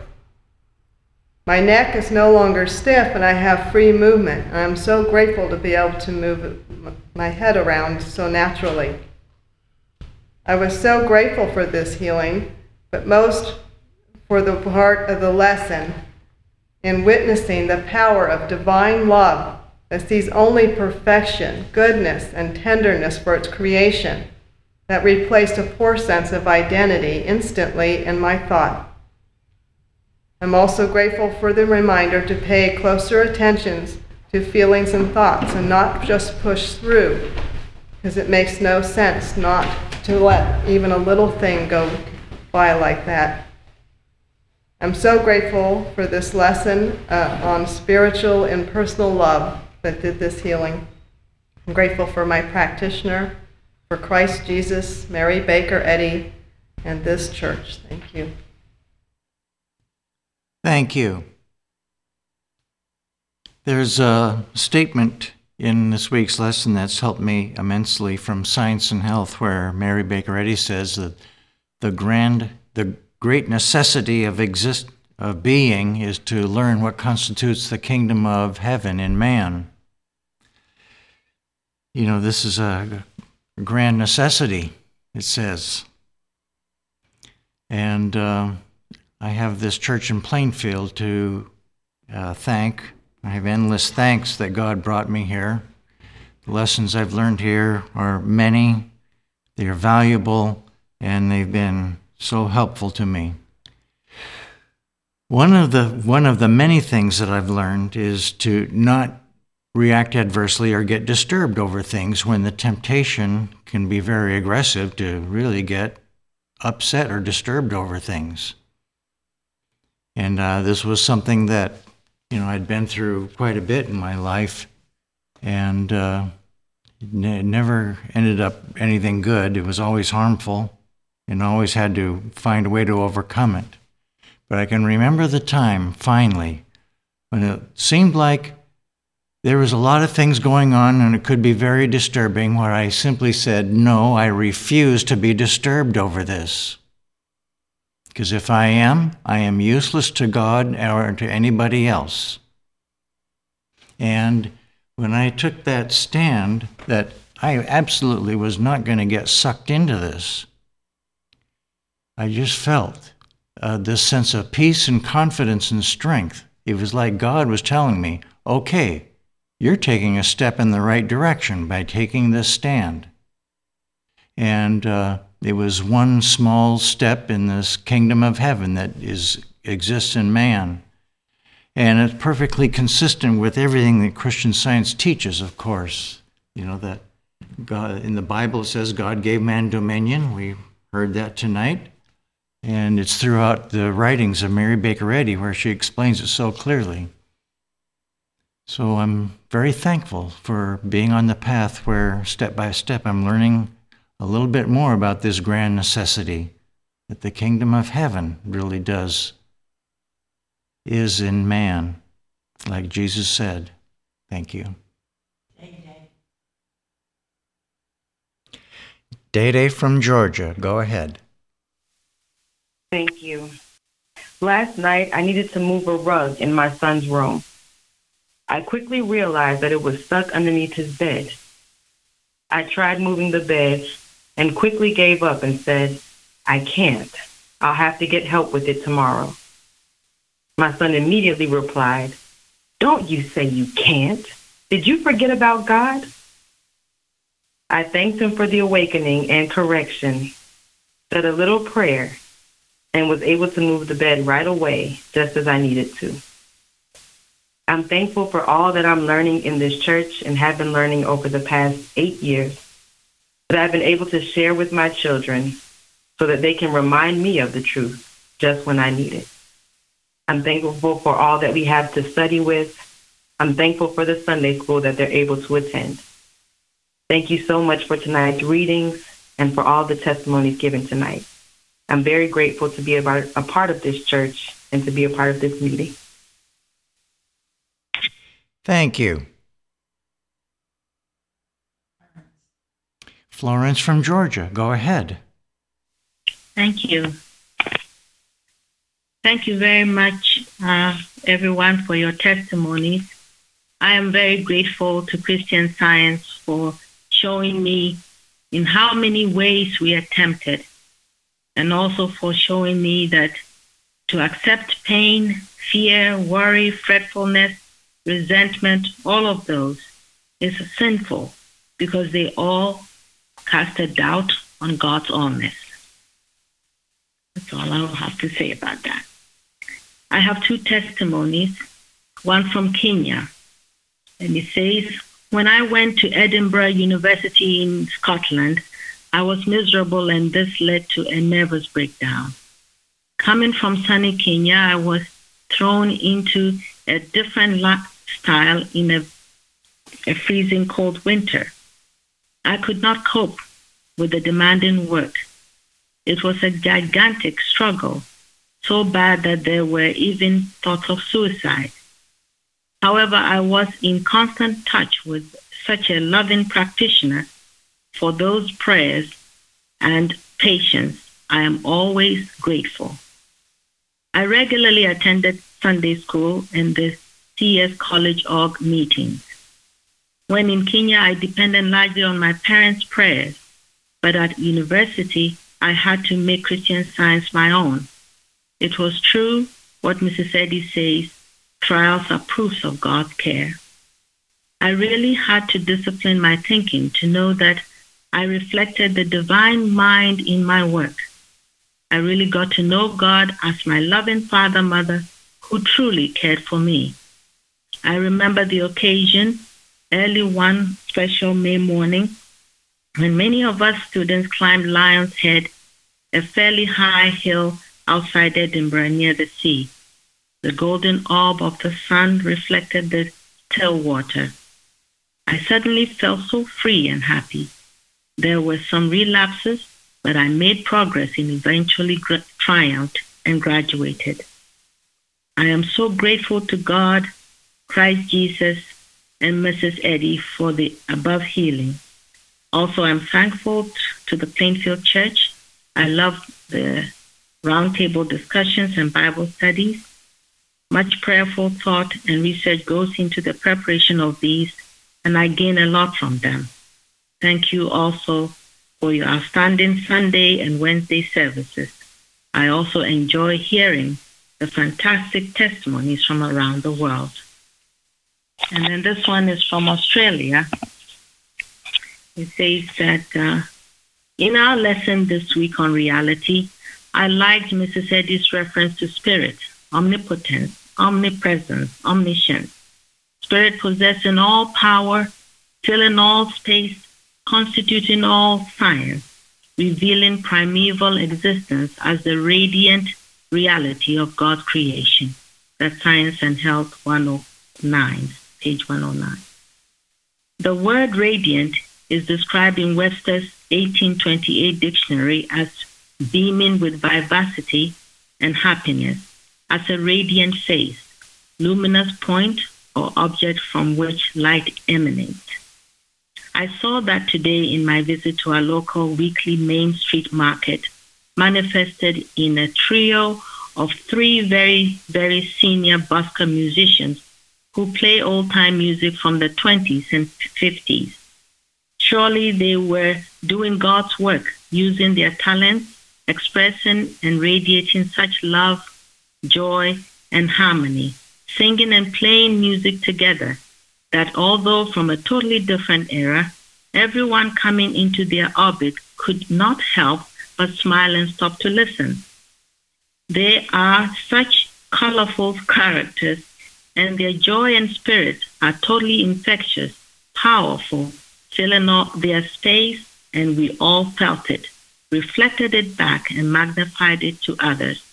My neck is no longer stiff and I have free movement, and I'm so grateful to be able to move my head around so naturally. I was so grateful for this healing, but most for the part of the lesson in witnessing the power of divine love that sees only perfection, goodness, and tenderness for its creation that replaced a poor sense of identity instantly in my thought. I'm also grateful for the reminder to pay closer attention to feelings and thoughts and not just push through, because it makes no sense not to let even a little thing go by like that. I'm so grateful for this lesson uh, on spiritual and personal love that did this healing. I'm grateful for my practitioner, for Christ Jesus, Mary Baker Eddy, and this church. Thank you. Thank you. There's a statement in this week's lesson that's helped me immensely from Science and Health, where Mary Baker Eddy says that the grand, the great necessity of exist of being is to learn what constitutes the kingdom of heaven in man. You know, this is a grand necessity, it says. And uh, I have this church in Plainfield to uh, thank. I have endless thanks that God brought me here. The lessons I've learned here are many, they are valuable, and they've been so helpful to me. One of the one of the many things that I've learned is to not react adversely or get disturbed over things when the temptation can be very aggressive to really get upset or disturbed over things. And uh, this was something that, you know, I'd been through quite a bit in my life, and uh, it n- never ended up anything good. It was always harmful, and always had to find a way to overcome it. But I can remember the time, finally, when it seemed like there was a lot of things going on, and it could be very disturbing, where I simply said, no, I refuse to be disturbed over this. Because if I am, I am useless to God or to anybody else. And when I took that stand that I absolutely was not going to get sucked into this, I just felt uh, this sense of peace and confidence and strength. It was like God was telling me, okay, you're taking a step in the right direction by taking this stand. And uh, it was one small step in this kingdom of heaven that is exists in man. And it's perfectly consistent with everything that Christian Science teaches, of course. You know, that God, in the Bible it says God gave man dominion. We heard that tonight. And it's throughout the writings of Mary Baker Eddy where she explains it so clearly. So I'm very thankful for being on the path where step by step I'm learning a little bit more about this grand necessity that the kingdom of heaven really does is in man, like Jesus said. Thank you. Day Day from Georgia, go ahead. Thank you. Last night, I needed to move a rug in my son's room. I quickly realized that it was stuck underneath his bed. I tried moving the bed and quickly gave up and said, I can't. I'll have to get help with it tomorrow. My son immediately replied, Don't you say you can't. Did you forget about God? I thanked him for the awakening and correction, said a little prayer, and was able to move the bed right away, just as I needed to. I'm thankful for all that I'm learning in this church and have been learning over the past eight years that I've been able to share with my children so that they can remind me of the truth just when I need it. I'm thankful for all that we have to study with. I'm thankful for the Sunday school that they're able to attend. Thank you so much for tonight's readings and for all the testimonies given tonight. I'm very grateful to be a part of this church and to be a part of this meeting. Thank you. Florence from Georgia, go ahead. Thank you. Thank you very much, uh, everyone, for your testimonies. I am very grateful to Christian Science for showing me in how many ways we are tempted, and also for showing me that to accept pain, fear, worry, fretfulness, resentment, all of those is sinful because they all cast a doubt on God's ownness. That's all I have to say about that. I have two testimonies, one from Kenya, and it says, When I went to Edinburgh University in Scotland, I was miserable and this led to a nervous breakdown. Coming from sunny Kenya, I was thrown into a different lifestyle in a, a freezing cold winter. I could not cope with the demanding work. It was a gigantic struggle, so bad that there were even thoughts of suicide. However, I was in constant touch with such a loving practitioner for those prayers and patience. I am always grateful. I regularly attended Sunday school and the C S College Org meetings. When in Kenya, I depended largely on my parents' prayers, but at university, I had to make Christian Science my own. It was true what Missus Eddy says, trials are proofs of God's care. I really had to discipline my thinking to know that I reflected the divine mind in my work. I really got to know God as my loving father, mother, who truly cared for me. I remember the occasion, early one special May morning, when many of us students climbed Lion's Head, a fairly high hill outside Edinburgh near the sea. The golden orb of the sun reflected the still water. I suddenly felt so free and happy. There were some relapses, but I made progress and eventually gr- triumphed and graduated. I am so grateful to God, Christ Jesus, and Missus Eddy for the above healing. Also, I'm thankful t- to the Plainfield Church. I love the roundtable discussions and Bible studies. Much prayerful thought and research goes into the preparation of these, and I gain a lot from them. Thank you also for your outstanding Sunday and Wednesday services. I also enjoy hearing the fantastic testimonies from around the world. And then this one is from Australia. It says that uh, in our lesson this week on reality, I liked Missus Eddy's reference to spirit, omnipotence, omnipresence, omniscience, spirit possessing all power, filling all space, constituting all science, revealing primeval existence as the radiant reality of God's creation. That's Science and Health one oh nine. page one oh nine. The word radiant is described in Webster's eighteen twenty-eight dictionary as beaming with vivacity and happiness, as a radiant face, luminous point or object from which light emanates. I saw that today in my visit to our local weekly Main Street market, manifested in a trio of three very, very senior busker musicians who play old-time music from the twenties and fifties. Surely they were doing God's work, using their talents, expressing and radiating such love, joy, and harmony, singing and playing music together, that although from a totally different era, everyone coming into their orbit could not help but smile and stop to listen. They are such colorful characters, and their joy and spirit are totally infectious, powerful, filling up their space, and we all felt it, reflected it back, and magnified it to others.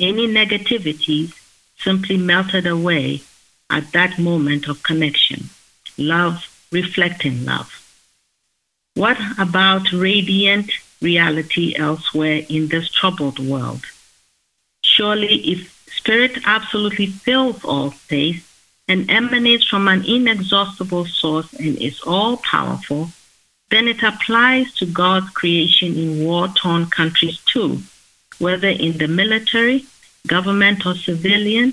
Any negativities simply melted away at that moment of connection, love reflecting love. What about radiant reality elsewhere in this troubled world? Surely if Spirit absolutely fills all space and emanates from an inexhaustible source and is all-powerful, then it applies to God's creation in war-torn countries too, whether in the military, government or civilian,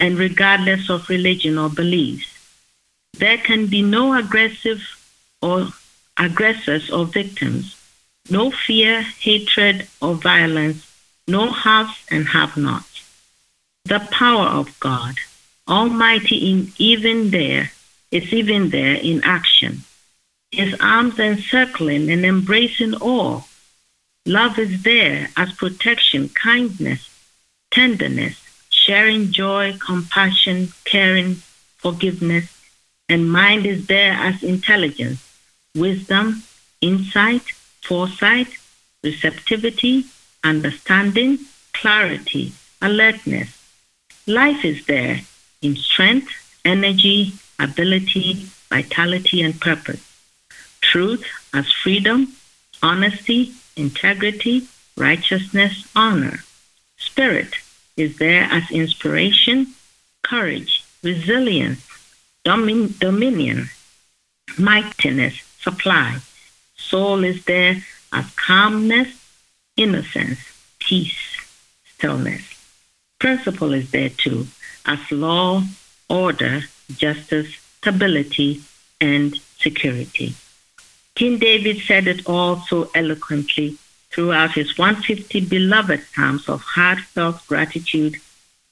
and regardless of religion or beliefs. There can be no aggressive or aggressors or victims, no fear, hatred or violence, no haves and have-nots. The power of God, Almighty, in even there, is even there in action. His arms encircling and embracing all. Love is there as protection, kindness, tenderness, sharing joy, compassion, caring, forgiveness, and mind is there as intelligence, wisdom, insight, foresight, receptivity, understanding, clarity, alertness. Life is there in strength, energy, ability, vitality, and purpose. Truth as freedom, honesty, integrity, righteousness, honor. Spirit is there as inspiration, courage, resilience, domin- dominion, mightiness, supply. Soul is there as calmness, innocence, peace, stillness. Principle is there too, as law, order, justice, stability, and security. King David said it all so eloquently throughout his one hundred fifty beloved psalms of heartfelt gratitude,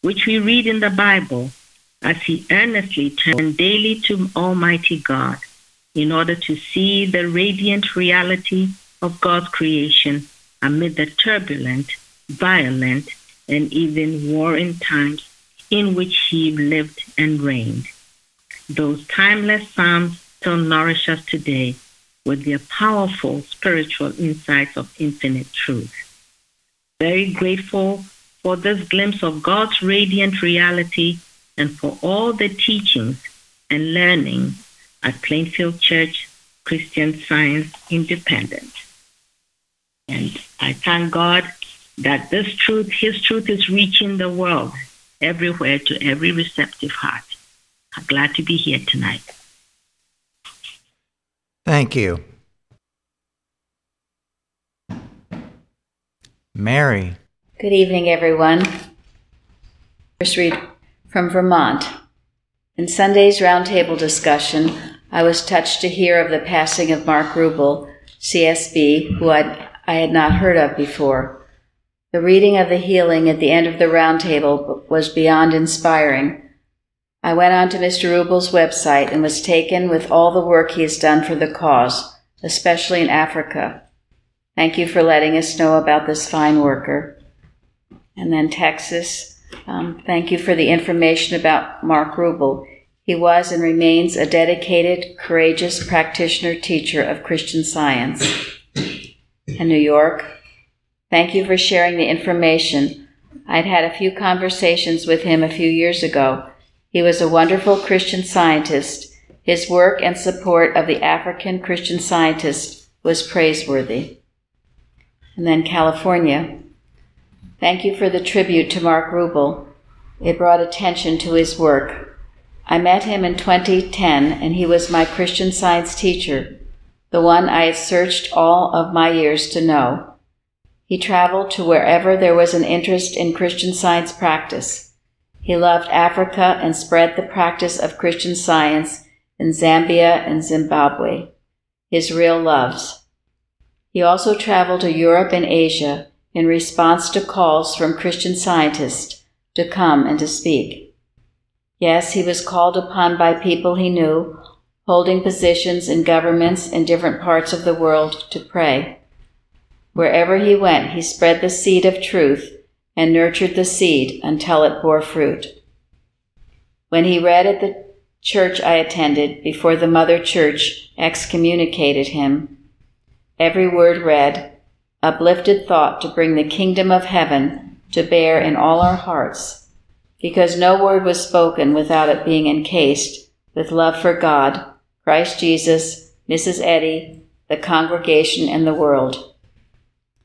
which we read in the Bible, as he earnestly turned daily to Almighty God in order to see the radiant reality of God's creation amid the turbulent, violent, and even warring times in which he lived and reigned. Those timeless psalms still nourish us today with their powerful spiritual insights of infinite truth. Very grateful for this glimpse of God's radiant reality and for all the teachings and learning at Plainfield Church, Christian Science, Independent. And I thank God that this truth, his truth, is reaching the world, everywhere, to every receptive heart. I'm glad to be here tonight. Thank you. Mary. Good evening, everyone. First read from Vermont. In Sunday's roundtable discussion, I was touched to hear of the passing of Mark Rubel, C S B, who I, I had not heard of before. The reading of the healing at the end of the roundtable was beyond inspiring. I went on to Mister Rubel's website and was taken with all the work he has done for the cause, especially in Africa. Thank you for letting us know about this fine worker. And then Texas, um, thank you for the information about Mark Rubel. He was and remains a dedicated, courageous practitioner teacher of Christian Science. And New York, thank you for sharing the information. I'd had a few conversations with him a few years ago, He was a wonderful Christian Scientist. His work and support of the African Christian Scientist was praiseworthy. And then California. Thank you for the tribute to Mark Rubel. It brought attention to his work. I met him in twenty ten, and he was my Christian Science teacher, the one I had searched all of my years to know. He traveled to wherever there was an interest in Christian Science practice. He loved Africa and spread the practice of Christian Science in Zambia and Zimbabwe, his real loves. He also traveled to Europe and Asia in response to calls from Christian Scientists to come and to speak. Yes, he was called upon by people he knew, holding positions in governments in different parts of the world, to pray. Wherever he went, he spread the seed of truth and nurtured the seed until it bore fruit. When he read at the church I attended before the mother church excommunicated him, every word read, uplifted thought to bring the kingdom of heaven to bear in all our hearts, because no word was spoken without it being encased with love for God, Christ Jesus, Missus Eddy, the congregation, and the world.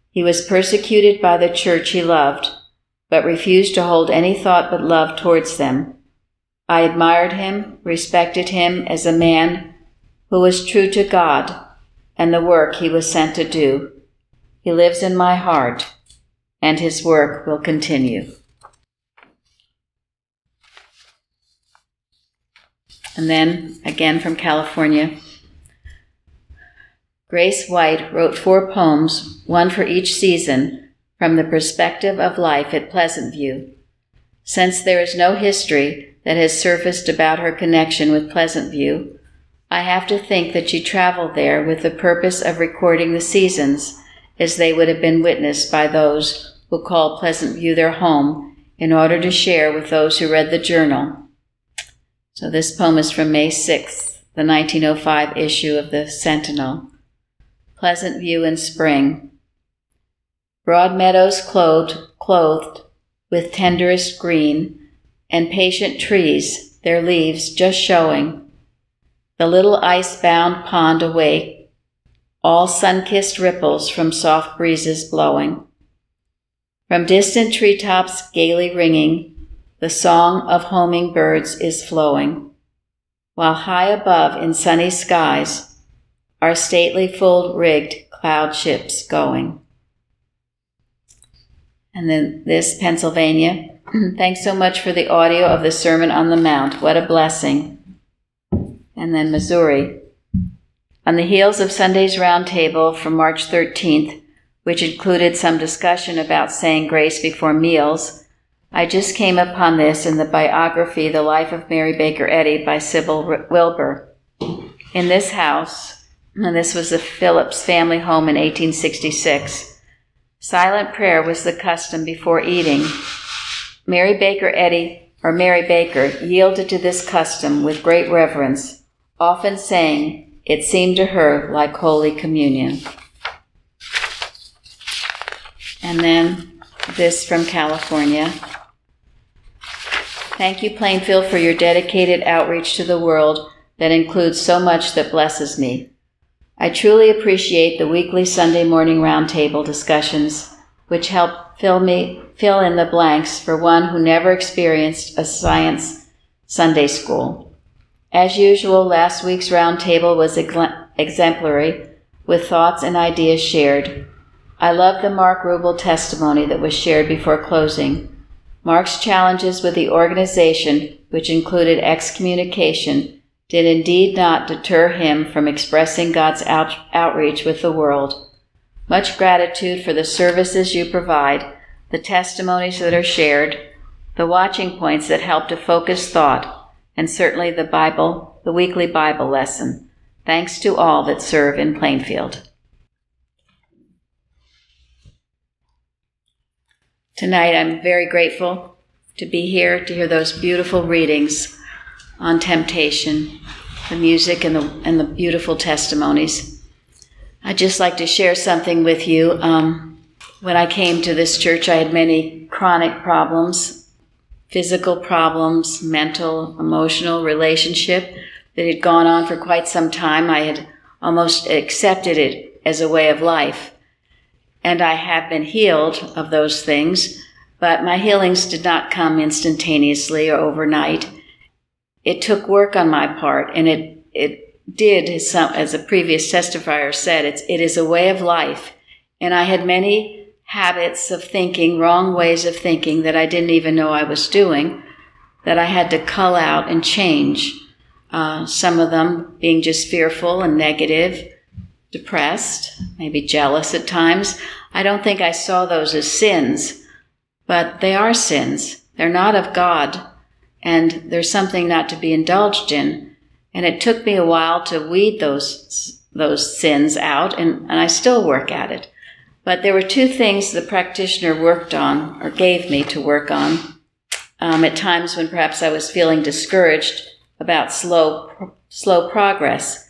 He was persecuted by the church he loved, but refused to hold any thought but love towards them. I admired him, respected him as a man who was true to God and the work he was sent to do. He lives in my heart, and his work will continue. And then, again from California, Grace White wrote four poems, one for each season, from the perspective of life at Pleasant View. Since there is no history that has surfaced about her connection with Pleasant View, I have to think that she traveled there with the purpose of recording the seasons as they would have been witnessed by those who called Pleasant View their home in order to share with those who read the journal. So this poem is from May sixth, the nineteen oh five issue of the Sentinel. Pleasant View in spring. Broad meadows clothed, clothed with tenderest green, and patient trees, their leaves just showing. The little ice-bound pond awake, all sun-kissed ripples from soft breezes blowing. From distant treetops gaily ringing, the song of homing birds is flowing, while high above in sunny skies are stately full-rigged cloud ships going. And then this, Pennsylvania. Thanks so much for the audio of the Sermon on the Mount. What a blessing. And then Missouri. On the heels of Sunday's roundtable from March thirteenth, which included some discussion about saying grace before meals, I just came upon this in the biography The Life of Mary Baker Eddy by Sybil Wilbur. In this house, and this was the Phillips family home in eighteen sixty-six, silent prayer was the custom before eating. Mary Baker Eddy, or Mary Baker, yielded to this custom with great reverence, often saying, it seemed to her like Holy Communion. And then this from California. Thank you, Plainfield, for your dedicated outreach to the world that includes so much that blesses me. I truly appreciate the weekly Sunday morning roundtable discussions, which help fill me fill in the blanks for one who never experienced a science Sunday school. As usual, last week's roundtable was exemplary, with thoughts and ideas shared. I love the Mark Rubel testimony that was shared before closing. Mark's challenges with the organization, which included excommunication, did indeed not deter him from expressing God's out- outreach with the world. Much gratitude for the services you provide, the testimonies that are shared, the watching points that help to focus thought, and certainly the Bible, the weekly Bible lesson. Thanks to all that serve in Plainfield. Tonight I'm very grateful to be here, to hear those beautiful readings on temptation, the music and the, and the beautiful testimonies. I'd just like to share something with you. Um, when I came to this church, I had many chronic problems, physical problems, mental, emotional relationship that had gone on for quite some time. I had almost accepted it as a way of life. And I have been healed of those things, but my healings did not come instantaneously or overnight. It took work on my part, and it it did, as, some, as a previous testifier said, it's, it is a way of life. And I had many habits of thinking, wrong ways of thinking that I didn't even know I was doing, that I had to cull out and change. Uh, some of them being just fearful and negative, depressed, maybe jealous at times. I don't think I saw those as sins, but they are sins. They're not of God, and there's something not to be indulged in. And it took me a while to weed those those sins out, and, and I still work at it. But there were two things the practitioner worked on, or gave me to work on, um, at times when perhaps I was feeling discouraged about slow, slow progress.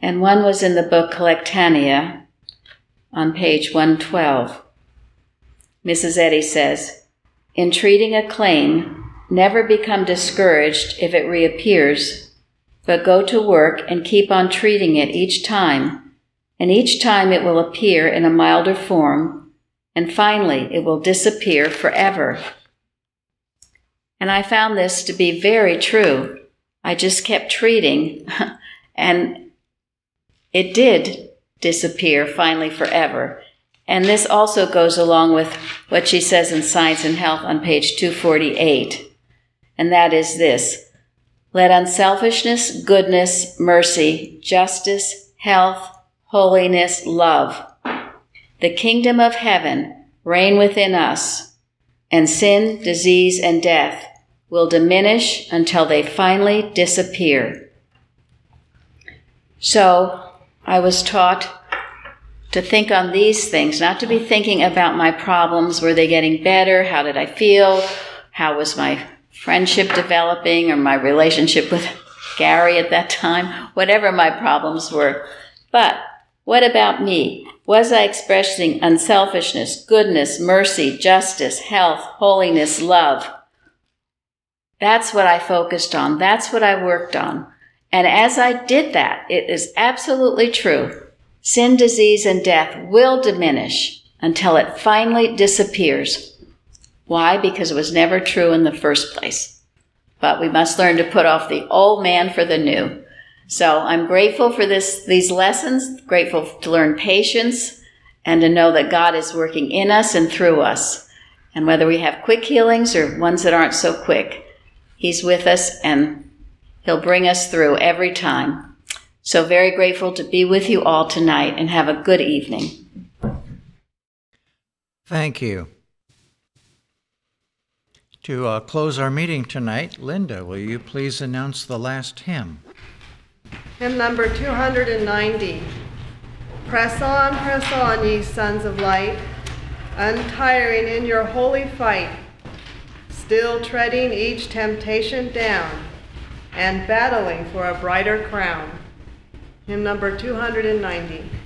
And one was in the book Collectania on page one twelve. Missus Eddy says, "In treating a claim, never become discouraged if it reappears, but go to work and keep on treating it each time, and each time it will appear in a milder form, and finally it will disappear forever." And I found this to be very true. I just kept treating, and it did disappear finally forever. And this also goes along with what she says in Science and Health on page two forty-eight. And that is this: "Let unselfishness, goodness, mercy, justice, health, holiness, love, the kingdom of heaven, reign within us, and sin, disease, and death will diminish until they finally disappear." So I was taught to think on these things, not to be thinking about my problems. Were they getting better? How did I feel? How was my friendship developing, or my relationship with Gary at that time? Whatever my problems were. But what about me? Was I expressing unselfishness, goodness, mercy, justice, health, holiness, love? That's what I focused on. That's what I worked on. And as I did that, it is absolutely true. Sin, disease, and death will diminish until it finally disappears. Why? Because it was never true in the first place. But we must learn to put off the old man for the new. So I'm grateful for this, these lessons, grateful to learn patience and to know that God is working in us and through us. And whether we have quick healings or ones that aren't so quick, He's with us, and He'll bring us through every time. So very grateful to be with you all tonight, and have a good evening. Thank you. To uh, close our meeting tonight, Linda, will you please announce the last hymn? Hymn number two ninety. Press on, press on, ye sons of light, untiring in your holy fight, still treading each temptation down, and battling for a brighter crown. Hymn number two ninety.